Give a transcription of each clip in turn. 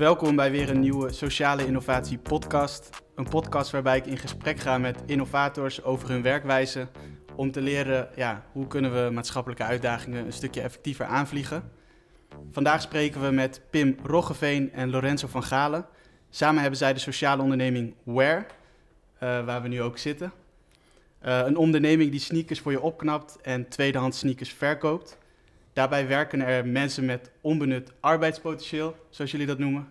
Welkom bij weer een nieuwe Sociale Innovatie podcast. Een podcast waarbij ik in gesprek ga met innovators over hun werkwijze om te leren hoe kunnen we maatschappelijke uitdagingen een stukje effectiever aanvliegen. Vandaag spreken we met Pim Roggeveen en Lorenzo van Galen. Samen hebben zij de sociale onderneming Wear, waar we nu ook zitten. Een onderneming die sneakers voor je opknapt en tweedehands sneakers verkoopt. Daarbij werken er mensen met onbenut arbeidspotentieel, zoals jullie dat noemen.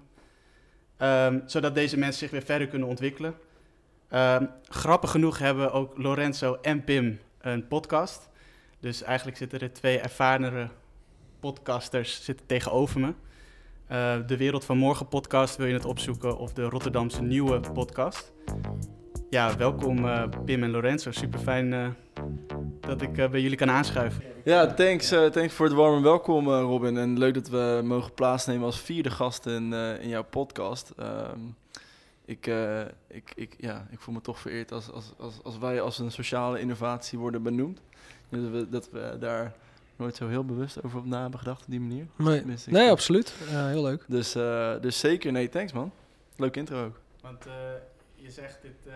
Zodat deze mensen zich weer verder kunnen ontwikkelen. Grappig genoeg hebben ook Lorenzo en Pim een podcast. Dus eigenlijk zitten er twee ervarenere podcasters zitten tegenover me. De Wereld van Morgen podcast, wil je het opzoeken, of de Rotterdamse Nieuwe podcast. Ja, welkom Pim en Lorenzo. Super fijn dat ik bij jullie kan aanschuiven. Ja, thanks voor het warme welkom, Robin. En leuk dat we mogen plaatsnemen als vierde gast in jouw podcast. Ik voel me toch vereerd als wij als een sociale innovatie worden benoemd. Dat we daar nooit zo heel bewust over op na hebben gedacht op die manier. Nee, absoluut. Heel leuk. Dus zeker. Nee, thanks man. Leuk intro ook. Want je zegt dit,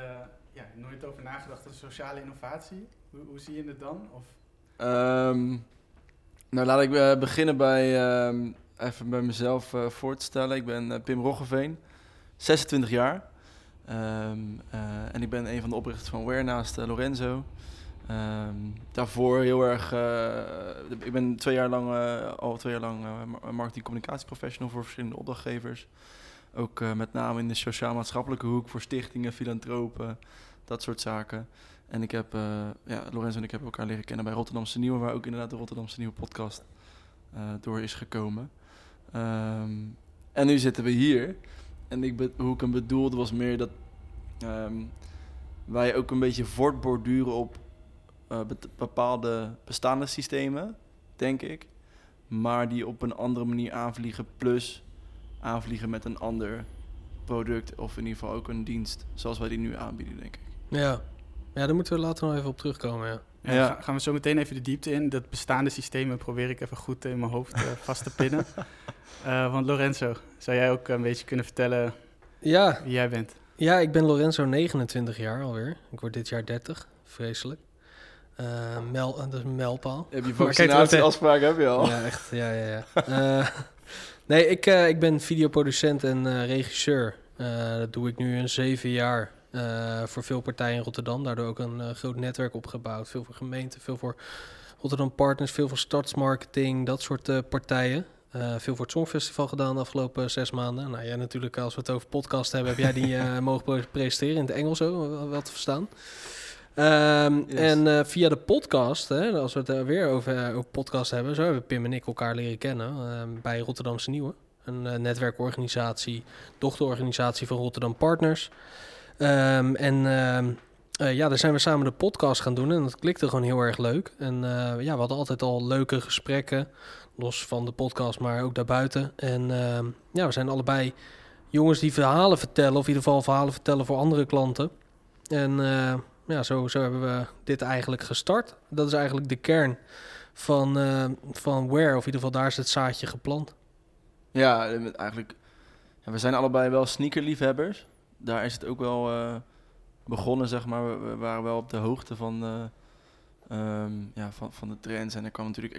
nooit over nagedacht over sociale innovatie. Hoe zie je het dan? Of? Laat ik beginnen bij even bij mezelf voor te stellen. Ik ben Pim Roggeveen, 26 jaar. En ik ben een van de oprichters van Wear naast Lorenzo. Daarvoor heel erg... ik ben al twee jaar lang marketing- en communicatieprofessional voor verschillende opdrachtgevers. Ook met name in de sociaal-maatschappelijke hoek voor stichtingen, filantropen, dat soort zaken. En ik heb, Lorenzo en ik hebben elkaar leren kennen bij Rotterdamse Nieuwe, waar ook inderdaad de Rotterdamse Nieuwe podcast door is gekomen. En nu zitten we hier. En hoe ik hem bedoelde was meer dat wij ook een beetje voortborduren op bepaalde bestaande systemen, denk ik. Maar die op een andere manier aanvliegen, plus aanvliegen met een ander product of in ieder geval ook een dienst, zoals wij die nu aanbieden, denk ik. Ja. Ja, daar moeten we later nog even op terugkomen, ja. Ja. Gaan we zo meteen even de diepte in. Dat bestaande systemen probeer ik even goed in mijn hoofd vast te pinnen. Want Lorenzo, zou jij ook een beetje kunnen vertellen wie jij bent? Ja, ik ben Lorenzo, 29 jaar alweer. Ik word dit jaar 30, vreselijk. Dat is een mijlpaal. Heb je vaccinatieafspraak, heb je al? Ja, echt. Ja. Ik ben videoproducent en regisseur. Dat doe ik nu in 7 jaar. Voor veel partijen in Rotterdam. Daardoor ook een groot netwerk opgebouwd. Veel voor gemeenten, veel voor Rotterdam Partners, veel voor stadsmarketing, dat soort partijen. Veel voor het Songfestival gedaan de afgelopen 6 maanden. Nou ja, natuurlijk, als we het over podcast hebben, heb jij die mogen presenteren in het Engels ook, wel te verstaan. Yes. En via de podcast, als we het weer over podcast hebben, zo hebben Pim en ik elkaar leren kennen bij Rotterdamse Nieuwe. Een netwerkorganisatie, dochterorganisatie van Rotterdam Partners. Daar zijn we samen de podcast gaan doen en dat klikte gewoon heel erg leuk. En we hadden altijd al leuke gesprekken, los van de podcast, maar ook daarbuiten. En we zijn allebei jongens die verhalen vertellen, of in ieder geval verhalen vertellen voor andere klanten. En zo hebben we dit eigenlijk gestart. Dat is eigenlijk de kern van Wear, of in ieder geval daar is het zaadje geplant. Ja, eigenlijk, we zijn allebei wel sneakerliefhebbers. Daar is het ook wel begonnen, zeg maar. We waren wel op de hoogte van de trends. En er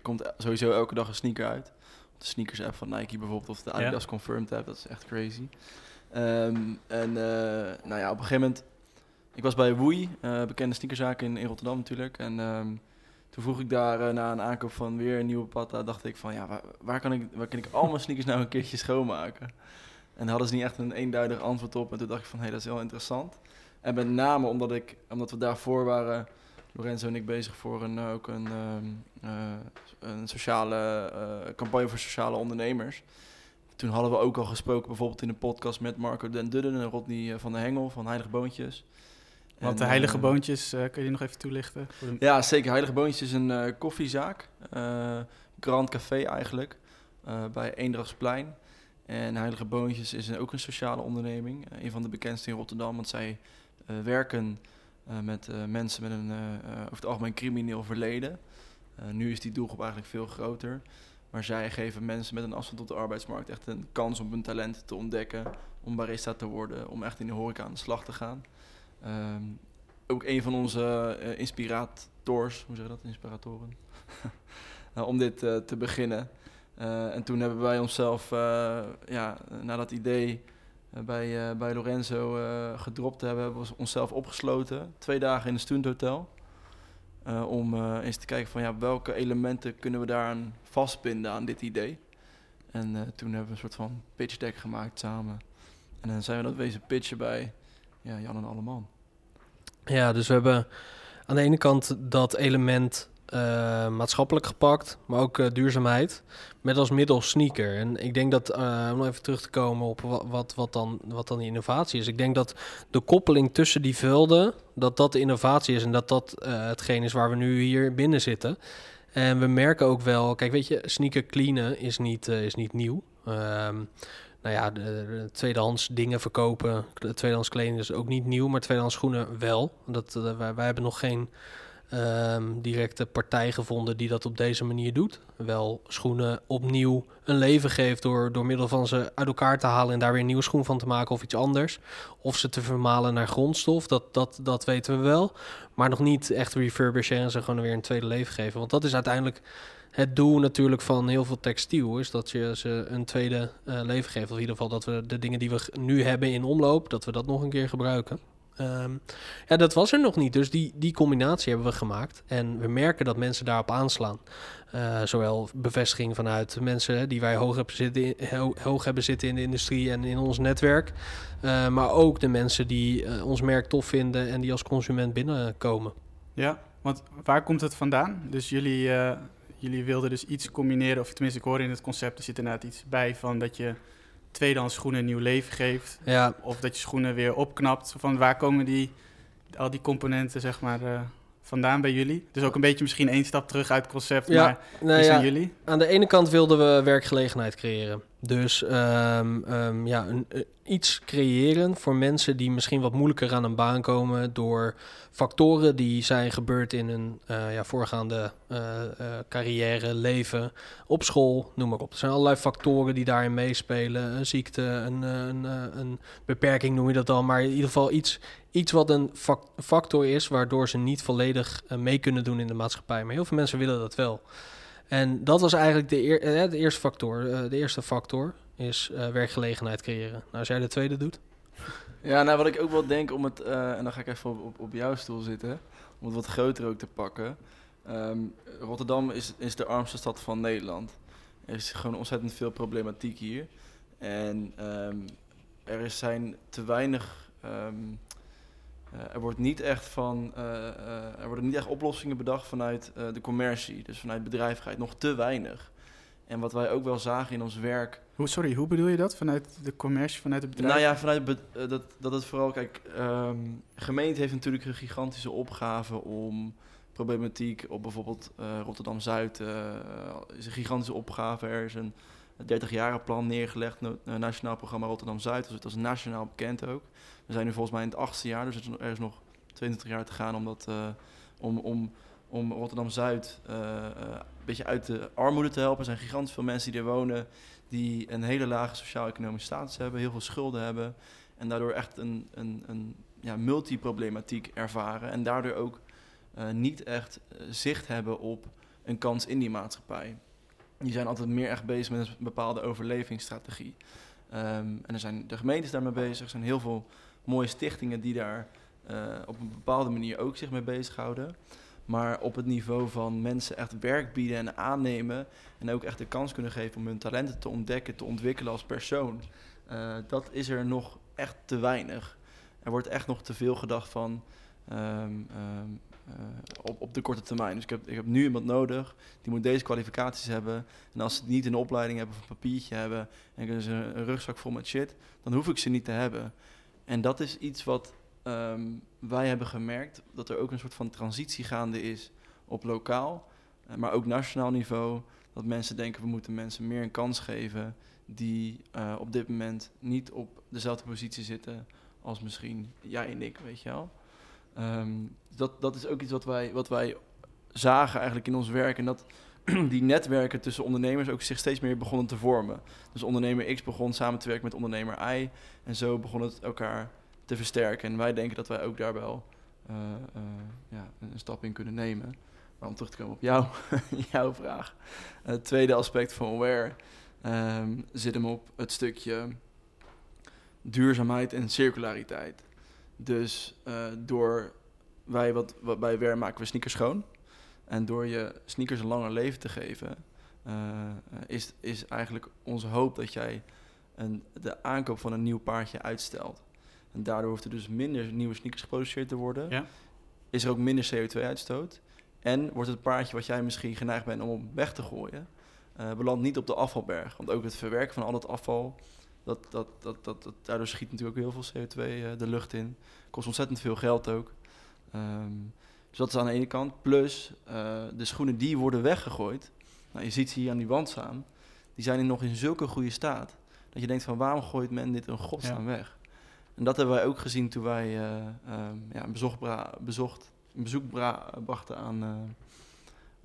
komt sowieso elke dag een sneaker uit. De sneakers-app van Nike bijvoorbeeld, of de Adidas Confirmed-app. Dat is echt crazy. Op een gegeven moment... Ik was bij Woei, bekende sneakerzaak in Rotterdam natuurlijk. En toen vroeg ik daar na een aankoop van weer een nieuwe Patta, dacht ik van, waar kan ik al mijn sneakers nou een keertje schoonmaken? En hadden ze niet echt een eenduidig antwoord op. En toen dacht ik van, dat is heel interessant. En met name omdat we daarvoor waren, Lorenzo en ik, bezig voor een sociale campagne voor sociale ondernemers. Toen hadden we ook al gesproken, bijvoorbeeld in een podcast met Marco Den Dudden en Rodney van de Hengel van Heilige Boontjes. Want de Heilige Boontjes, kun je nog even toelichten? Ja, zeker. Heilige Boontjes is een koffiezaak. Grand Café eigenlijk, bij Eendrachtsplein. En Heilige Boontjes is ook een sociale onderneming. Een van de bekendste in Rotterdam, want zij werken met mensen met een over het algemeen crimineel verleden. Nu is die doelgroep eigenlijk veel groter. Maar zij geven mensen met een afstand tot de arbeidsmarkt echt een kans om hun talent te ontdekken. Om barista te worden, om echt in de horeca aan de slag te gaan. Ook een van onze inspirators, hoe zeg je dat? Inspiratoren. Om dit te beginnen. En toen hebben wij onszelf, na dat idee bij Lorenzo gedropt te hebben, hebben we onszelf opgesloten. 2 dagen in een studenthotel. Om eens te kijken van welke elementen kunnen we daaraan vastbinden aan dit idee. En toen hebben we een soort van pitch deck gemaakt samen. En dan zijn we dat wezen pitchen bij Jan en Alleman. Ja, dus we hebben aan de ene kant dat element maatschappelijk gepakt, maar ook duurzaamheid, met als middel sneaker. En ik denk dat, om nog even terug te komen op wat dan die innovatie is. Ik denk dat de koppeling tussen die velden, dat de innovatie is en dat hetgeen is waar we nu hier binnen zitten. En we merken ook wel, kijk, weet je, sneaker cleanen is niet nieuw. De tweedehands dingen verkopen, tweedehands kleding is ook niet nieuw, maar tweedehands schoenen wel. Wij hebben nog geen directe partij gevonden die dat op deze manier doet. Wel schoenen opnieuw een leven geeft door middel van ze uit elkaar te halen en daar weer een nieuwe schoen van te maken of iets anders. Of ze te vermalen naar grondstof, dat weten we wel. Maar nog niet echt refurbishen en ze gewoon weer een tweede leven geven. Want dat is uiteindelijk het doel natuurlijk van heel veel textiel, is dat je ze een tweede leven geeft. Of in ieder geval dat we de dingen die we nu hebben in omloop, dat we dat nog een keer gebruiken. Dat was er nog niet. Dus die combinatie hebben we gemaakt. En we merken dat mensen daarop aanslaan. Zowel bevestiging vanuit mensen die wij hoog hebben zitten in de industrie en in ons netwerk. Maar ook de mensen die ons merk tof vinden en die als consument binnenkomen. Ja, want waar komt het vandaan? Dus jullie wilden dus iets combineren, of tenminste ik hoor in het concept, er zit inderdaad iets bij van dat je tweedehands schoenen een nieuw leven geeft. Ja. Of dat je schoenen weer opknapt. Van waar komen al die componenten vandaan bij jullie? Dus ook een beetje misschien 1 stap terug uit het concept, maar wie zijn jullie? Aan de ene kant wilden we werkgelegenheid creëren. Dus iets creëren voor mensen die misschien wat moeilijker aan een baan komen door factoren die zijn gebeurd in hun voorgaande carrière, leven, op school, noem maar op. Er zijn allerlei factoren die daarin meespelen. Een ziekte, een beperking noem je dat dan, maar in ieder geval iets wat een factor is waardoor ze niet volledig mee kunnen doen in de maatschappij. Maar heel veel mensen willen dat wel. En dat was eigenlijk de eerste factor. De eerste factor is werkgelegenheid creëren. Nou, als jij de tweede doet. Ja, nou wat ik ook wel denk om het... en dan ga ik even op jouw stoel zitten. Om het wat groter ook te pakken. Rotterdam is de armste stad van Nederland. Er is gewoon ontzettend veel problematiek hier. En er worden niet echt oplossingen bedacht vanuit de commercie, dus vanuit bedrijvigheid, nog te weinig. En wat wij ook wel zagen in ons werk... Hoe bedoel je dat? Vanuit de commercie, vanuit het bedrijf? Nou ja, dat het vooral... Kijk, gemeente heeft natuurlijk een gigantische opgave om problematiek op bijvoorbeeld Rotterdam-Zuid. Is een gigantische opgave. Er is een 30-jarenplan neergelegd, nationaal programma Rotterdam-Zuid. Dus dat is nationaal bekend ook. We zijn nu volgens mij in het 8e jaar, dus er is nog 22 jaar te gaan om Rotterdam-Zuid een beetje uit de armoede te helpen. Er zijn gigantisch veel mensen die er wonen, die een hele lage sociaal-economische status hebben, heel veel schulden hebben en daardoor echt een multiproblematiek ervaren en daardoor ook niet echt zicht hebben op een kans in die maatschappij. Die zijn altijd meer echt bezig met een bepaalde overlevingsstrategie. En er zijn de gemeentes daarmee bezig. Er zijn heel veel mooie stichtingen die daar op een bepaalde manier ook zich mee bezighouden. Maar op het niveau van mensen echt werk bieden en aannemen en ook echt de kans kunnen geven om hun talenten te ontdekken, te ontwikkelen als persoon. Dat is er nog echt te weinig. Er wordt echt nog te veel gedacht van op de korte termijn. Dus ik heb nu iemand nodig, die moet deze kwalificaties hebben. En als ze het niet in de opleiding hebben of een papiertje hebben en kunnen ze een rugzak vol met shit, dan hoef ik ze niet te hebben. En dat is iets wat wij hebben gemerkt, dat er ook een soort van transitie gaande is op lokaal, maar ook nationaal niveau. Dat mensen denken, we moeten mensen meer een kans geven die op dit moment niet op dezelfde positie zitten als misschien jij en ik, weet je wel. Dat is ook iets wat wij zagen eigenlijk in ons werk. En dat die netwerken tussen ondernemers ook zich steeds meer begonnen te vormen. Dus ondernemer X begon samen te werken met ondernemer Y. En zo begon het elkaar te versterken. En wij denken dat wij ook daar wel een stap in kunnen nemen. Maar om terug te komen op jouw vraag. Het tweede aspect van Wear zit hem op het stukje duurzaamheid en circulariteit. Dus bij Wear maken we sneakers schoon. En door je sneakers een langer leven te geven, is eigenlijk onze hoop dat jij de aankoop van een nieuw paardje uitstelt. En daardoor hoeft er dus minder nieuwe sneakers geproduceerd te worden. Ja. Is er ook minder CO2-uitstoot. En wordt het paardje wat jij misschien geneigd bent om weg te gooien, belandt niet op de afvalberg. Want ook het verwerken van al dat afval, daardoor schiet natuurlijk ook heel veel CO2 de lucht in. Kost ontzettend veel geld ook. Dus dat is aan de ene kant. Plus, de schoenen die worden weggegooid. Nou, je ziet ze hier aan die wand staan. Die zijn nog in zulke goede staat. Dat je denkt van, waarom gooit men dit in godsnaam weg? En dat hebben wij ook gezien toen wij een bezoek brachten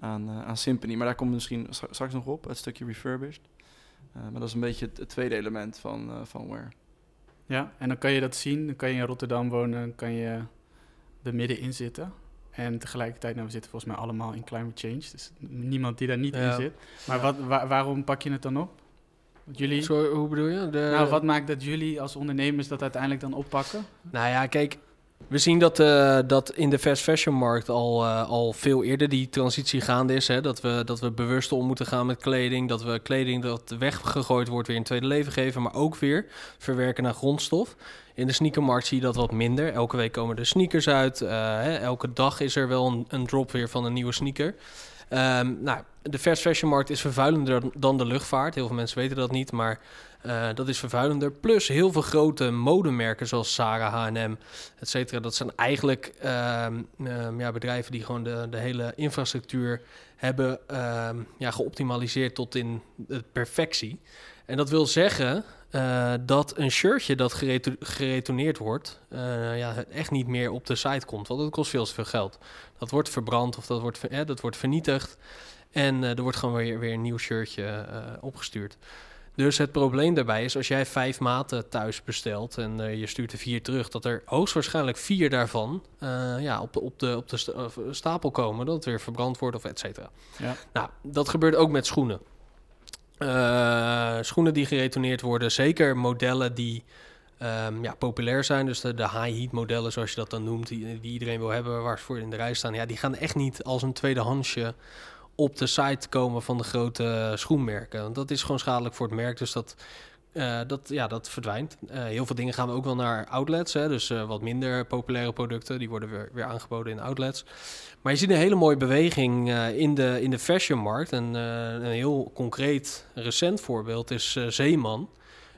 aan Sympany. Maar daar komt misschien straks nog op, het stukje refurbished. Maar dat is een beetje het tweede element van Wear. Ja, en dan kan je dat zien. Dan kan je in Rotterdam wonen, dan kan je er middenin zitten. En tegelijkertijd, we zitten volgens mij allemaal in climate change. Dus niemand die daar niet in zit. Maar waarom pak je het dan op? Jullie? Sorry, hoe bedoel je? Wat maakt dat jullie als ondernemers dat uiteindelijk dan oppakken? Nou ja, kijk, we zien dat in de fast fashion markt al veel eerder die transitie gaande is. Hè? Dat we bewust om moeten gaan met kleding. Dat we kleding dat weggegooid wordt weer in tweede leven geven. Maar ook weer verwerken naar grondstof. In de sneakermarkt zie je dat wat minder. Elke week komen er sneakers uit. Elke dag is er wel een drop weer van een nieuwe sneaker. De fast fashion markt is vervuilender dan de luchtvaart. Heel veel mensen weten dat niet, maar dat is vervuilender. Plus heel veel grote modemerken zoals Zara, H&M, et cetera. Dat zijn eigenlijk bedrijven die gewoon de hele infrastructuur hebben geoptimaliseerd tot in de perfectie. En dat wil zeggen dat een shirtje dat geretourneerd wordt echt niet meer op de site komt. Want dat kost veel te veel geld. Dat wordt verbrand of dat wordt vernietigd. En er wordt gewoon weer een nieuw shirtje opgestuurd. Dus het probleem daarbij is als jij 5 maten thuis bestelt en je stuurt er 4 terug, dat er hoogstwaarschijnlijk 4 daarvan op de stapel komen, dat het weer verbrand wordt of et cetera. Ja. Nou, dat gebeurt ook met schoenen. Schoenen die geretourneerd worden, zeker modellen die populair zijn. Dus de high-heat modellen, zoals je dat dan noemt, die iedereen wil hebben, waarvoor in de rij staan. Ja, die gaan echt niet als een tweedehandsje op de site komen van de grote schoenmerken. Want dat is gewoon schadelijk voor het merk, dus dat verdwijnt. Heel veel dingen gaan we ook wel naar outlets, hè? Dus wat minder populaire producten, die worden weer aangeboden in outlets. Maar je ziet een hele mooie beweging in de fashionmarkt. En een heel concreet recent voorbeeld is Zeeman,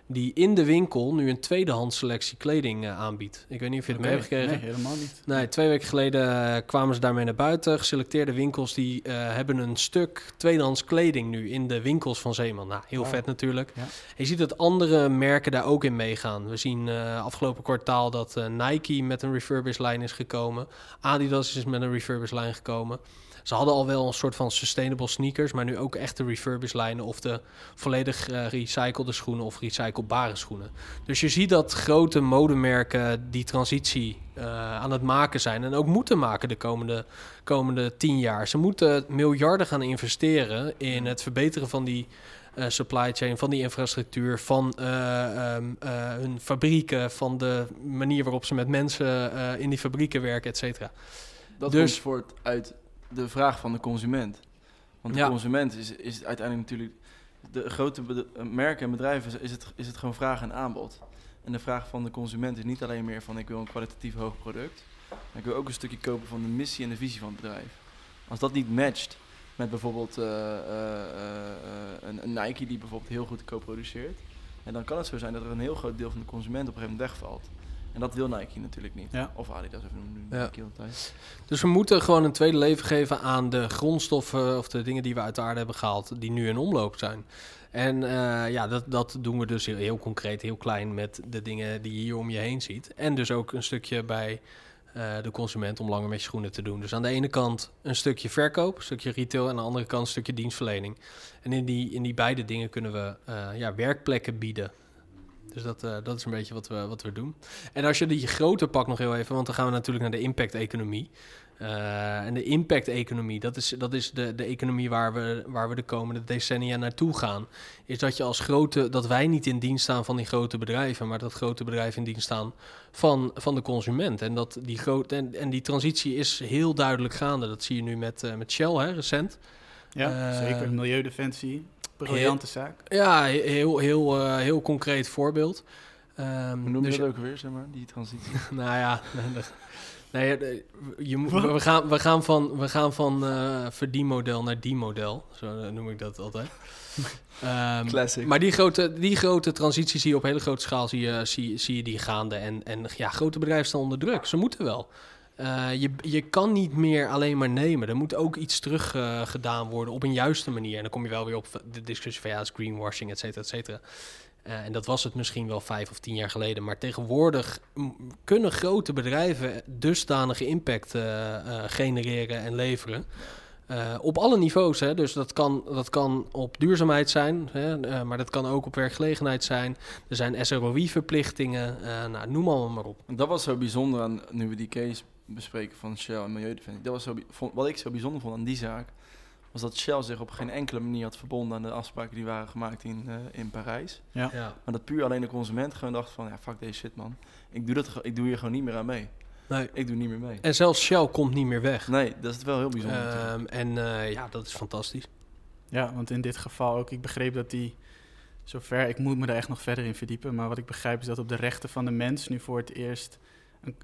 die in de winkel nu een tweedehands selectie kleding aanbiedt. Ik weet niet of je het mee hebt gekregen. Nee, helemaal niet. Nee, 2 weken geleden kwamen ze daarmee naar buiten. Geselecteerde winkels die hebben een stuk tweedehands kleding nu in de winkels van Zeeman. Nou, heel vet natuurlijk. Ja. Je ziet dat andere merken daar ook in meegaan. We zien afgelopen kwartaal dat Nike met een refurbished lijn is gekomen. Adidas is met een refurbished lijn gekomen. Ze hadden al wel een soort van sustainable sneakers, maar nu ook echt de refurbished lijnen of de volledig gerecyclede schoenen of recyclebare schoenen. Dus je ziet dat grote modemerken die transitie aan het maken zijn en ook moeten maken de komende 10 jaar. Ze moeten miljarden gaan investeren in het verbeteren van die supply chain, van die infrastructuur, van hun fabrieken, van de manier waarop ze met mensen in die fabrieken werken, et cetera. Dat dus komt voort uit de vraag van de consument. Want de consument is uiteindelijk natuurlijk, de grote merken en bedrijven, is het gewoon vraag en aanbod. En de vraag van de consument is niet alleen meer van, ik wil een kwalitatief hoog product, maar ik wil ook een stukje kopen van de missie en de visie van het bedrijf. Als dat niet matcht met bijvoorbeeld een Nike die bijvoorbeeld heel goedkoop produceert, en dan kan het zo zijn dat er een heel groot deel van de consument op een gegeven moment wegvalt. En dat wil Nike natuurlijk niet. Ja. Of Adidas, even noemen nu Nike altijd. Dus we moeten gewoon een tweede leven geven aan de grondstoffen of de dingen die we uit de aarde hebben gehaald, die nu in omloop zijn. En dat doen we dus heel concreet, heel klein met de dingen die je hier om je heen ziet. En dus ook een stukje bij de consument om langer met schoenen te doen. Dus aan de ene kant een stukje verkoop, een stukje retail... en aan de andere kant een stukje dienstverlening. En in die beide dingen kunnen we werkplekken bieden. Dus dat is een beetje wat we doen. En als je die groter pakt nog heel even... want dan gaan we natuurlijk naar de impact-economie. En de impact-economie, dat is de economie waar we de komende decennia naartoe gaan. Is dat je als grote, dat wij niet in dienst staan van die grote bedrijven... maar dat grote bedrijven in dienst staan van de consument. En die transitie is heel duidelijk gaande. Dat zie je nu met Shell, hè, recent. Ja, zeker. Milieudefensie, briljante zaak. Ja, heel concreet voorbeeld. Noem je dat ook weer, zeg maar, die transitie? Nou ja... Nee, we gaan van verdienmodel naar dienmodel. Zo noem ik dat altijd. Classic. Maar die grote transitie zie je op hele grote schaal zie je die gaande. En grote bedrijven staan onder druk. Ze moeten wel. Je kan niet meer alleen maar nemen. Er moet ook iets terug gedaan worden op een juiste manier. En dan kom je wel weer op de discussie van ja, is greenwashing, et cetera, et cetera. En dat was het misschien wel 5 of 10 jaar geleden. Maar tegenwoordig kunnen grote bedrijven dusdanige impact genereren en leveren. Op alle niveaus. Hè? Dus dat kan op duurzaamheid zijn. Hè? Maar dat kan ook op werkgelegenheid zijn. Er zijn SROI-verplichtingen. Noem allemaal maar op. Dat was zo bijzonder aan, nu we die case bespreken van Shell en Milieudefensie. Wat ik zo bijzonder vond aan die zaak... was dat Shell zich op geen enkele manier had verbonden aan de afspraken die waren gemaakt in Parijs. Ja. Ja. Maar dat puur alleen de consument gewoon dacht van, ja, fuck deze shit, man. Ik doe hier gewoon niet meer aan mee. Nee. Ik doe niet meer mee. En zelfs Shell komt niet meer weg. Nee, dat is wel heel bijzonder. Dat is fantastisch. Ja, want in dit geval ook, ik begreep dat die, zover, ik moet me daar echt nog verder in verdiepen, maar wat ik begrijp is dat op de rechten van de mens nu voor het eerst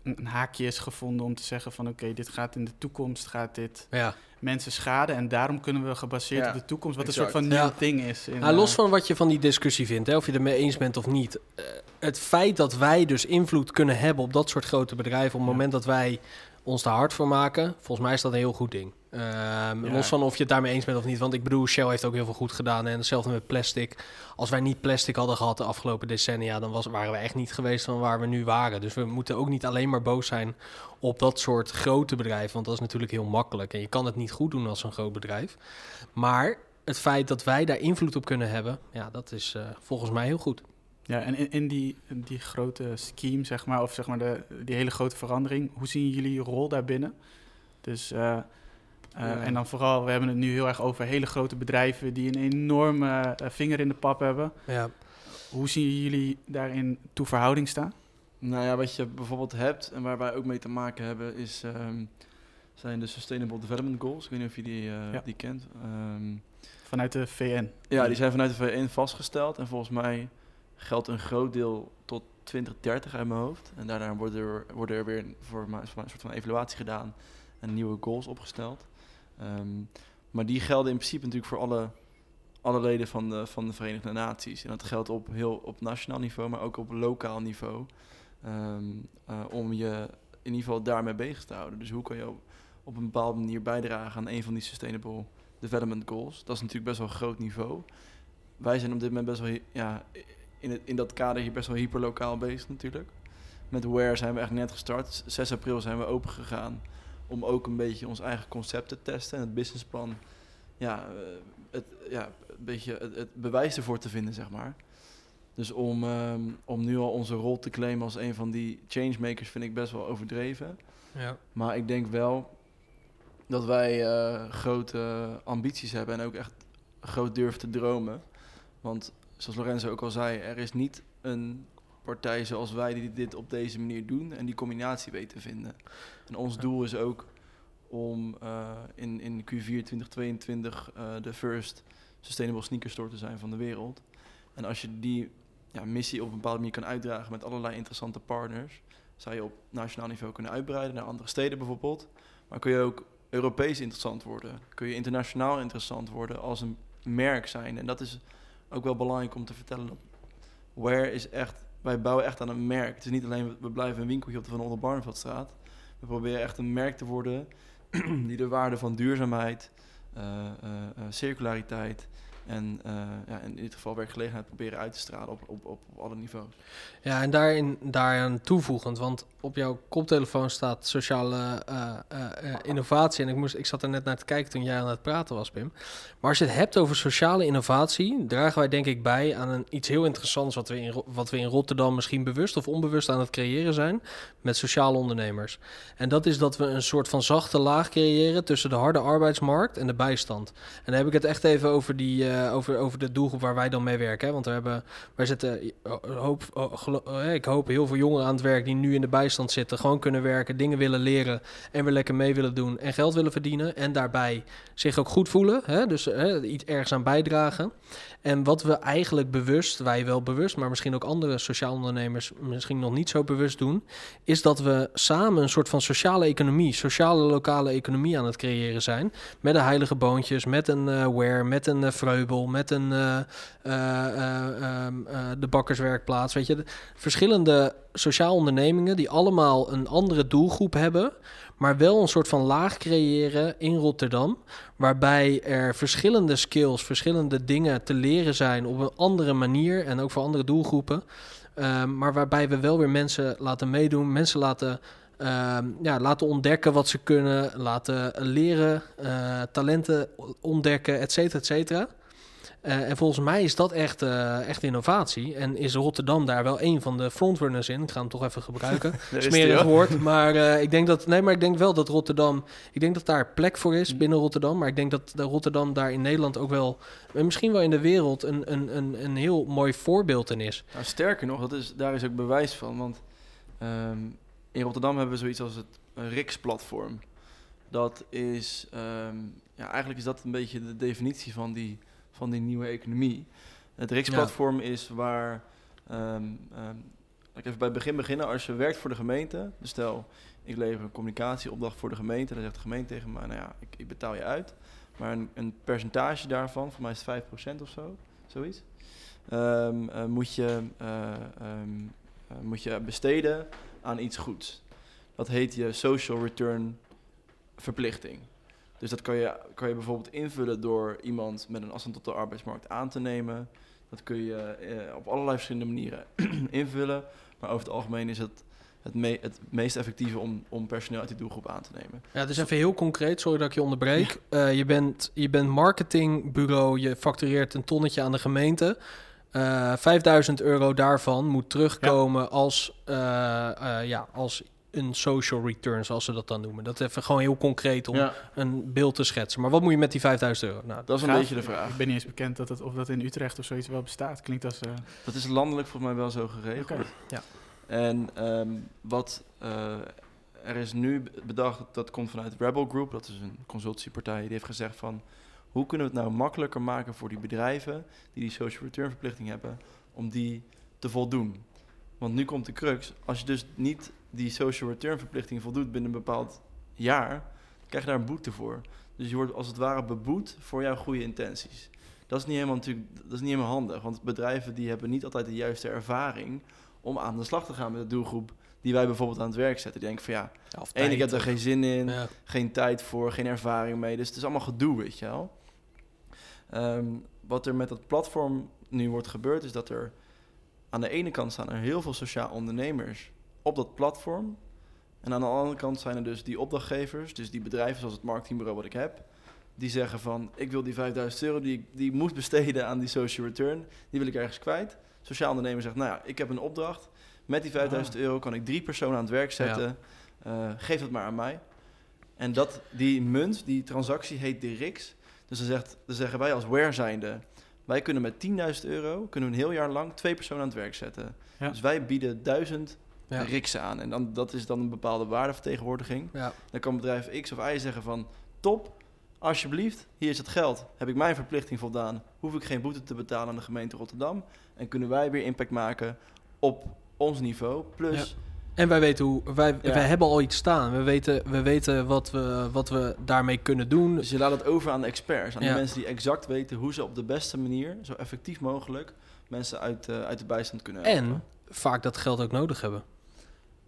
een haakje is gevonden om te zeggen van oké, dit gaat in de toekomst, gaat dit... Ja. Mensen schaden en daarom kunnen we gebaseerd op de toekomst... wat exact. Een soort van nieuw ding is. Los van wat je van die discussie vindt, hè, of je het ermee eens bent of niet... het feit dat wij dus invloed kunnen hebben op dat soort grote bedrijven... op het moment dat wij ons daar hard voor maken... volgens mij is dat een heel goed ding. Los van of je het daarmee eens bent of niet... want ik bedoel, Shell heeft ook heel veel goed gedaan... en hetzelfde met plastic. Als wij niet plastic hadden gehad de afgelopen decennia... dan waren we echt niet geweest van waar we nu waren. Dus we moeten ook niet alleen maar boos zijn... op dat soort grote bedrijven, want dat is natuurlijk heel makkelijk. En je kan het niet goed doen als een groot bedrijf. Maar het feit dat wij daar invloed op kunnen hebben... ja, dat is volgens mij heel goed. Ja, en in die grote scheme, zeg maar... of zeg maar die hele grote verandering... hoe zien jullie je rol daarbinnen? Dus... en dan vooral, we hebben het nu heel erg over hele grote bedrijven... die een enorme vinger in de pap hebben. Ja. Hoe zien jullie daarin toe verhouding staan? Nou ja, wat je bijvoorbeeld hebt en waar wij ook mee te maken hebben... is zijn de Sustainable Development Goals. Ik weet niet of je die kent. Vanuit de VN? Ja, die zijn vanuit de VN vastgesteld. En volgens mij geldt een groot deel tot 2030 uit mijn hoofd. En daarna worden er weer voor een soort van evaluatie gedaan... en nieuwe goals opgesteld. Maar die gelden in principe natuurlijk voor alle leden van de Verenigde Naties. En dat geldt op nationaal niveau, maar ook op lokaal niveau. Om je in ieder geval daarmee bezig te houden. Dus hoe kan je op een bepaalde manier bijdragen aan een van die Sustainable Development Goals? Dat is natuurlijk best wel een groot niveau. Wij zijn op dit moment best wel in dat kader hier best wel hyperlokaal bezig natuurlijk. Met Wear zijn we echt net gestart. 6 april zijn we open gegaan. Om ook een beetje ons eigen concept te testen en het businessplan, een beetje het bewijs ervoor te vinden, zeg maar. Dus om nu al onze rol te claimen als een van die changemakers vind ik best wel overdreven. Ja. Maar ik denk wel dat wij grote ambities hebben en ook echt groot durven te dromen. Want zoals Lorenzo ook al zei, er is niet een... partijen zoals wij die dit op deze manier doen en die combinatie weten te vinden. En ons doel is ook om in Q4 2022 de first sustainable sneaker store te zijn van de wereld. En als je die missie op een bepaalde manier kan uitdragen met allerlei interessante partners, zou je op nationaal niveau kunnen uitbreiden naar andere steden bijvoorbeeld. Maar kun je ook Europees interessant worden? Kun je internationaal interessant worden als een merk zijn? En dat is ook wel belangrijk om te vertellen. Wear is echt... Wij bouwen echt aan een merk. Het is niet alleen, we blijven een winkeltje op de Van Oldenbarneveldstraat. We proberen echt een merk te worden die de waarde van duurzaamheid, circulariteit En in dit geval werkgelegenheid proberen uit te stralen op alle niveaus. Ja, en daaraan toevoegend, want op jouw koptelefoon staat sociale innovatie. En ik zat er net naar te kijken toen jij aan het praten was, Pim. Maar als je het hebt over sociale innovatie, dragen wij denk ik bij aan iets heel interessants wat we in Rotterdam misschien bewust of onbewust aan het creëren zijn met sociale ondernemers. En dat is dat we een soort van zachte laag creëren tussen de harde arbeidsmarkt en de bijstand. En dan heb ik het echt even over over de doelgroep waar wij dan mee werken. Hè? Want wij zitten, ik hoop heel veel jongeren aan het werk die nu in de bijstand zitten, gewoon kunnen werken, dingen willen leren en weer lekker mee willen doen en geld willen verdienen en daarbij zich ook goed voelen. Hè? Dus iets ergens aan bijdragen. En wat we eigenlijk wij wel bewust, maar misschien ook andere sociaal ondernemers misschien nog niet zo bewust doen, is dat we samen een soort van sociale lokale economie aan het creëren zijn. Met de Heilige Boontjes, met een Wear, met een Vreubel, met een de bakkerswerkplaats. Weet je, verschillende sociaal ondernemingen die allemaal een andere doelgroep hebben, maar wel een soort van laag creëren in Rotterdam, waarbij er verschillende skills, verschillende dingen te leren zijn op een andere manier en ook voor andere doelgroepen. Maar waarbij we wel weer mensen laten meedoen, mensen laten ontdekken wat ze kunnen, laten leren, talenten ontdekken, et cetera, et cetera. En volgens mij is dat echt innovatie. En is Rotterdam daar wel een van de frontrunners in. Ik ga hem toch even gebruiken. Smerig woord. Maar ik denk dat daar plek voor is binnen Rotterdam. Maar ik denk dat Rotterdam daar in Nederland ook wel, en misschien wel in de wereld, een heel mooi voorbeeld in is. Nou, sterker nog, daar is ook bewijs van. Want in Rotterdam hebben we zoiets als het Riksplatform. Dat is, eigenlijk is dat een beetje de definitie van die nieuwe economie. Het Riksplatform is waar... even bij het begin beginnen. Als je werkt voor de gemeente... Dus stel, ik lever een communicatieopdracht voor de gemeente. Dan zegt de gemeente tegen mij... Nou ja, ik betaal je uit. Maar een percentage daarvan... Voor mij is het 5% of zo. Zoiets. Moet je besteden aan iets goeds. Dat heet je social return verplichting. Dus dat kan je bijvoorbeeld invullen door iemand met een afstand tot de arbeidsmarkt aan te nemen. Dat kun je op allerlei verschillende manieren invullen. Maar over het algemeen is het meest effectieve om personeel uit die doelgroep aan te nemen. Ja, dus even heel concreet, sorry dat ik je onderbreek. Je bent marketingbureau, je factureert een tonnetje aan de gemeente. 5.000 euro daarvan moet terugkomen als een social return, zoals ze dat dan noemen. Dat even gewoon heel concreet om een beeld te schetsen. Maar wat moet je met die 5.000 euro? Nou, dat is een beetje de vraag. Ik ben niet eens bekend of dat in Utrecht of zoiets wel bestaat. Klinkt als... Dat is landelijk volgens mij wel zo geregeld. Okay. Ja. En er is nu bedacht, dat komt vanuit Rebel Group. Dat is een consultiepartij. Die heeft gezegd van... Hoe kunnen we het nou makkelijker maken voor die bedrijven... die social return verplichting hebben... om die te voldoen? Want nu komt de crux. Als je dus niet... die social return verplichting voldoet binnen een bepaald jaar, dan krijg je daar een boete voor. Dus je wordt als het ware beboet voor jouw goede intenties. Dat is niet helemaal handig, want bedrijven die hebben niet altijd de juiste ervaring om aan de slag te gaan met de doelgroep die wij bijvoorbeeld aan het werk zetten. Die denken van ik heb er geen zin in, geen tijd voor, geen ervaring mee. Dus het is allemaal gedoe, weet je wel. Wat er met dat platform nu wordt gebeurd, is dat er aan de ene kant staan er heel veel sociaal ondernemers op dat platform. En aan de andere kant zijn er dus die opdrachtgevers, dus die bedrijven zoals het marketingbureau wat ik heb, die zeggen van, ik wil die 5.000 euro die ik moest besteden aan die social return, die wil ik ergens kwijt. Sociaal ondernemer zegt, nou ja, ik heb een opdracht. Met die 5.000 euro kan ik 3 personen aan het werk zetten. Ja. Geef het maar aan mij. En die transactie heet de RIX. Dus dan zeggen wij als Wear zijnde, wij kunnen met 10.000 euro, kunnen we een heel jaar lang 2 personen aan het werk zetten. Ja. Dus wij bieden 1000 Riksen aan. En dat is dan een bepaalde waardevertegenwoordiging. Ja. Dan kan bedrijf X of Y zeggen van... top, alsjeblieft, hier is het geld. Heb ik mijn verplichting voldaan... hoef ik geen boete te betalen aan de gemeente Rotterdam... en kunnen wij weer impact maken op ons niveau. Plus... Ja. En wij weten wij hebben al iets staan. We weten wat we daarmee kunnen doen. Dus je laat het over aan de experts. Aan de mensen die exact weten hoe ze op de beste manier... zo effectief mogelijk mensen uit de bijstand kunnen helpen. En vaak dat geld ook nodig hebben.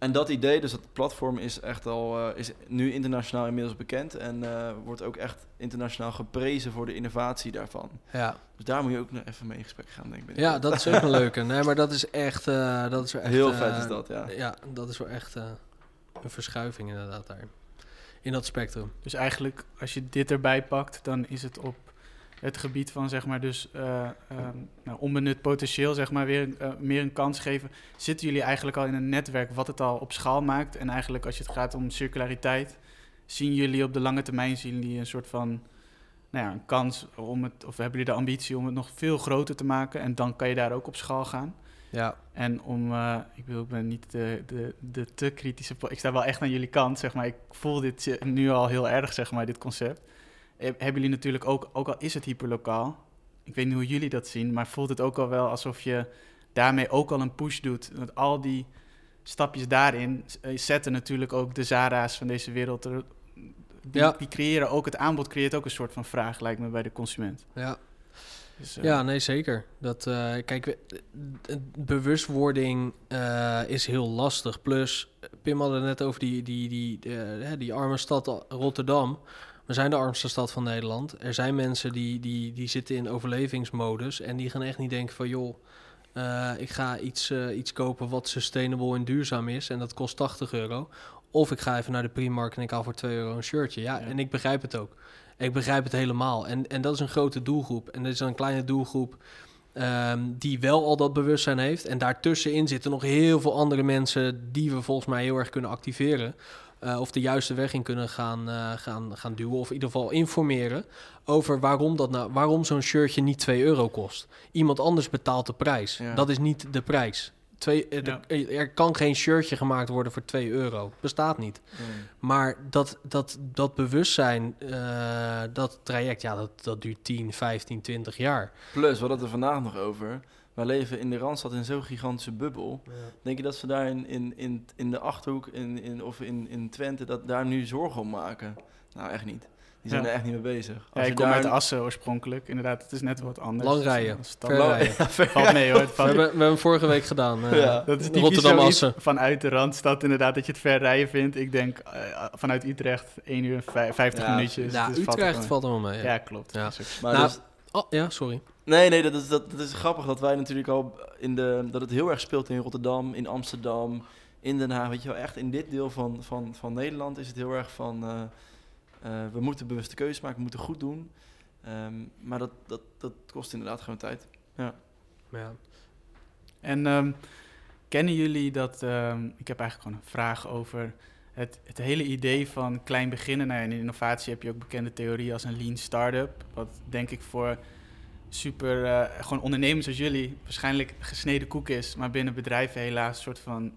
En dat idee, dus dat platform is echt al is nu internationaal inmiddels bekend en wordt ook echt internationaal geprezen voor de innovatie daarvan. Ja. Dus daar moet je ook nog even mee in gesprek gaan, denk ik. Ja, dat is ook een leuke. Nee, maar dat is echt, heel vet is dat, ja. Ja, dat is wel echt een verschuiving inderdaad daar in dat spectrum. Dus eigenlijk als je dit erbij pakt, dan is het op het gebied van zeg maar dus onbenut potentieel zeg maar weer meer een kans geven. Zitten jullie eigenlijk al in een netwerk wat het al op schaal maakt? En eigenlijk als het gaat om circulariteit, zien jullie op de lange termijn een soort van een kans om het, of hebben jullie de ambitie om het nog veel groter te maken? En dan kan je daar ook op schaal gaan. Ja. En om, ik ben niet de te kritische. Ik sta wel echt aan jullie kant, zeg maar. Ik voel dit nu al heel erg, zeg maar, dit concept. Hebben jullie natuurlijk ook al is het hyperlokaal, ik weet niet hoe jullie dat zien, maar voelt het ook al wel alsof je daarmee ook al een push doet. Want al die stapjes daarin zetten natuurlijk ook de Zara's van deze wereld. Die creëren ook, het aanbod creëert ook een soort van vraag, lijkt me, bij de consument. Ja. Dus, zeker. Dat, bewustwording is heel lastig. Plus, Pim had het net over die arme stad Rotterdam. We zijn de armste stad van Nederland. Er zijn mensen die zitten in overlevingsmodus en die gaan echt niet denken van joh, ik ga iets kopen wat sustainable en duurzaam is en dat kost €80. Of ik ga even naar de Primark en ik haal voor €2 een shirtje. Ja, en ik begrijp het ook. Ik begrijp het helemaal. En dat is een grote doelgroep. En dat is een kleine doelgroep die wel al dat bewustzijn heeft. En daartussenin zitten nog heel veel andere mensen die we volgens mij heel erg kunnen activeren. Of de juiste weg in kunnen gaan duwen. Of in ieder geval informeren over waarom zo'n shirtje niet €2 kost. Iemand anders betaalt de prijs. Ja. Dat is niet de prijs. Er kan geen shirtje gemaakt worden voor €2. Bestaat niet. Nee. Maar dat bewustzijn, dat traject, dat duurt 10, 15, 20 jaar. Plus, we hadden het er vandaag nog over. Wij leven in de Randstad in zo'n gigantische bubbel. Ja. Denk je dat ze daar in de Achterhoek of in Twente dat daar nu zorgen om maken? Nou, echt niet. Die zijn er echt niet mee bezig. Ja, ik kom uit Assen oorspronkelijk. Inderdaad, het is net wat anders. Lang rijden. Valt mee hoor. We hebben vorige week gedaan. Dat is Rotterdam-Assen. Vanuit de Randstad inderdaad, dat je het ver rijden vindt. Ik denk vanuit Utrecht 1 uur 50 minuutjes. Ja, dus Utrecht valt er wel mee. Ja, klopt. Ja. Maar sorry. Nee, dat is grappig dat wij natuurlijk al dat het heel erg speelt in Rotterdam, in Amsterdam, in Den Haag. Weet je wel, echt in dit deel van Nederland is het heel erg van we moeten bewuste keuzes maken, we moeten goed doen. Maar dat kost inderdaad gewoon tijd. Ja. Ja. En kennen jullie dat? Ik heb eigenlijk gewoon een vraag over het hele idee van klein beginnen. Nou, in innovatie heb je ook bekende theorieën als een lean startup. Wat denk ik voor super, gewoon ondernemers als jullie, waarschijnlijk gesneden koek is, maar binnen bedrijven helaas een soort van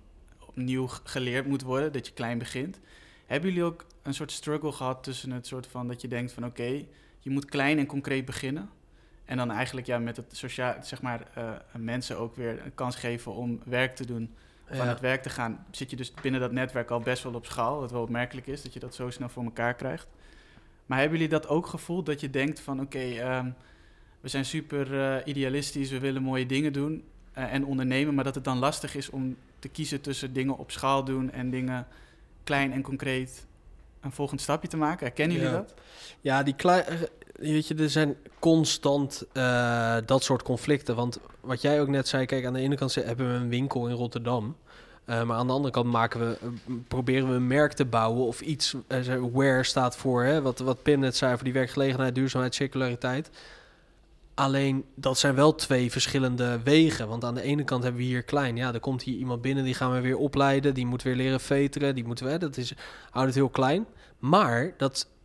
opnieuw geleerd moet worden, dat je klein begint. Hebben jullie ook een soort struggle gehad tussen het soort van dat je denkt van oké, je moet klein en concreet beginnen en dan eigenlijk met het sociaal, zeg maar, mensen ook weer een kans geven om werk te doen, of aan het werk te gaan. Zit je dus binnen dat netwerk al best wel op schaal, wat wel opmerkelijk is, dat je dat zo snel voor elkaar krijgt. Maar hebben jullie dat ook gevoeld, dat je denkt van oké, we zijn super idealistisch, we willen mooie dingen doen en ondernemen, maar dat het dan lastig is om te kiezen tussen dingen op schaal doen en dingen klein en concreet een volgend stapje te maken. Herkennen jullie dat? Ja, er zijn constant dat soort conflicten. Want wat jij ook net zei, kijk, aan de ene kant hebben we een winkel in Rotterdam. Maar aan de andere kant proberen we een merk te bouwen of iets. Wear staat voor, hè, wat Pim net zei, voor die werkgelegenheid, duurzaamheid, circulariteit. Alleen, dat zijn wel twee verschillende wegen. Want aan de ene kant hebben we hier klein. Ja, er komt hier iemand binnen, die gaan we weer opleiden. Die moet weer leren veteren. Houdt het heel klein. Maar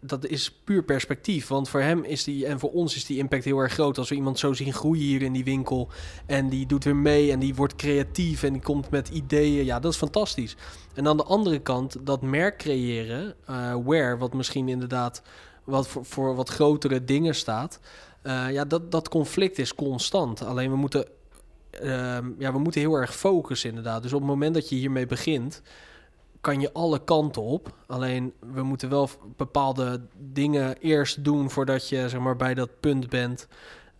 dat is puur perspectief. Want voor hem is en voor ons is die impact heel erg groot. Als we iemand zo zien groeien hier in die winkel en die doet weer mee en die wordt creatief en die komt met ideeën. Ja, dat is fantastisch. En aan de andere kant, dat merk creëren, Wear, wat misschien inderdaad wat voor wat grotere dingen staat. Dat conflict is constant. Alleen we moeten heel erg focussen inderdaad. Dus op het moment dat je hiermee begint, kan je alle kanten op. Alleen we moeten wel bepaalde dingen eerst doen voordat je zeg maar bij dat punt bent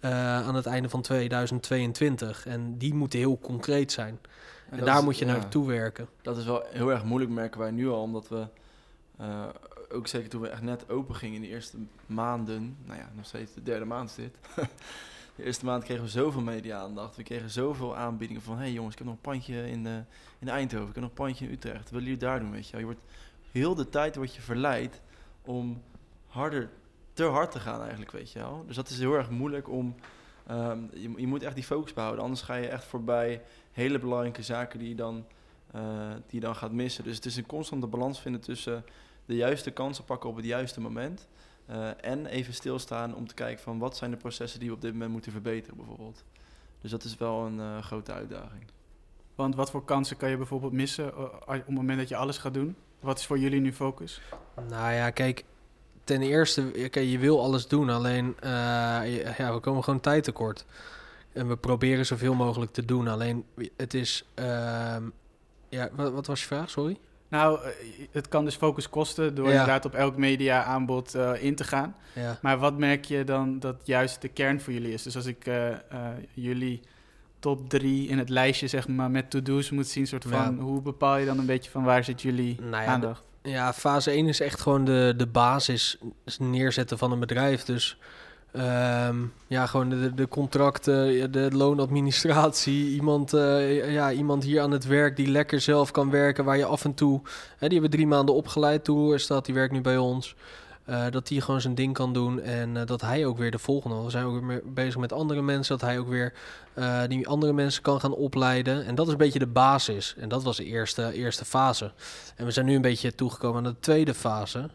aan het einde van 2022. En die moeten heel concreet zijn. En daar moet je naartoe werken. Dat is wel heel erg moeilijk, merken wij nu al, omdat we... ook zeker toen we echt net open gingen in de eerste maanden... Nou ja, nog steeds de derde maand zit. De eerste maand kregen we zoveel media-aandacht. We kregen zoveel aanbiedingen van... hey jongens, ik heb nog een pandje in Eindhoven. Ik heb nog een pandje in Utrecht. Wat willen jullie daar doen, weet je wel? Je wordt heel de tijd verleid om te hard te gaan eigenlijk, weet je wel. Dus dat is heel erg moeilijk om... je moet echt die focus behouden. Anders ga je echt voorbij hele belangrijke zaken die je dan gaat missen. Dus het is een constante balans vinden tussen... de juiste kansen pakken op het juiste moment. En even stilstaan om te kijken van wat zijn de processen die we op dit moment moeten verbeteren bijvoorbeeld. Dus dat is wel een grote uitdaging. Want wat voor kansen kan je bijvoorbeeld missen op het moment dat je alles gaat doen? Wat is voor jullie nu focus? Nou ja, kijk, ten eerste, je wil alles doen. Alleen, we komen gewoon tijd tekort. En we proberen zoveel mogelijk te doen. Alleen, het is... wat was je vraag? Sorry. Nou, het kan dus focus kosten door inderdaad op elk media-aanbod in te gaan. Ja. Maar wat merk je dan dat juist de kern voor jullie is? Dus als ik jullie top 3 in het lijstje zeg maar met to-do's moet zien, soort van, hoe bepaal je dan een beetje van waar zit jullie aandacht? Fase 1 is echt gewoon de basis neerzetten van een bedrijf. Dus gewoon de contracten, de loonadministratie, iemand hier aan het werk die lekker zelf kan werken, waar je af en toe, die hebben 3 maanden opgeleid, toe staat, die werkt nu bij ons, dat hij gewoon zijn ding kan doen en dat hij ook weer de volgende, we zijn ook weer bezig met andere mensen, dat hij ook weer die andere mensen kan gaan opleiden en dat is een beetje de basis en dat was de eerste fase en we zijn nu een beetje toegekomen aan de tweede fase.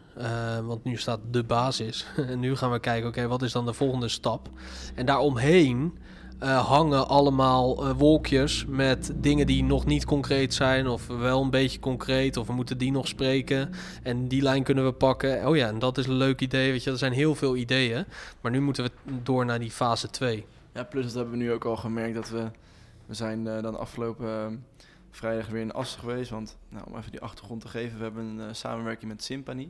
Want nu staat de basis. En nu gaan we kijken, oké, wat is dan de volgende stap? En daaromheen hangen allemaal wolkjes met dingen die nog niet concreet zijn, of wel een beetje concreet, of we moeten die nog spreken. En die lijn kunnen we pakken. Oh ja, en dat is een leuk idee. Weet je, er zijn heel veel ideeën. Maar nu moeten we door naar die fase 2. Ja, plus dat hebben we nu ook al gemerkt dat we zijn dan afgelopen... vrijdag weer in Assen geweest, want om even die achtergrond te geven, we hebben een samenwerking met Sympany.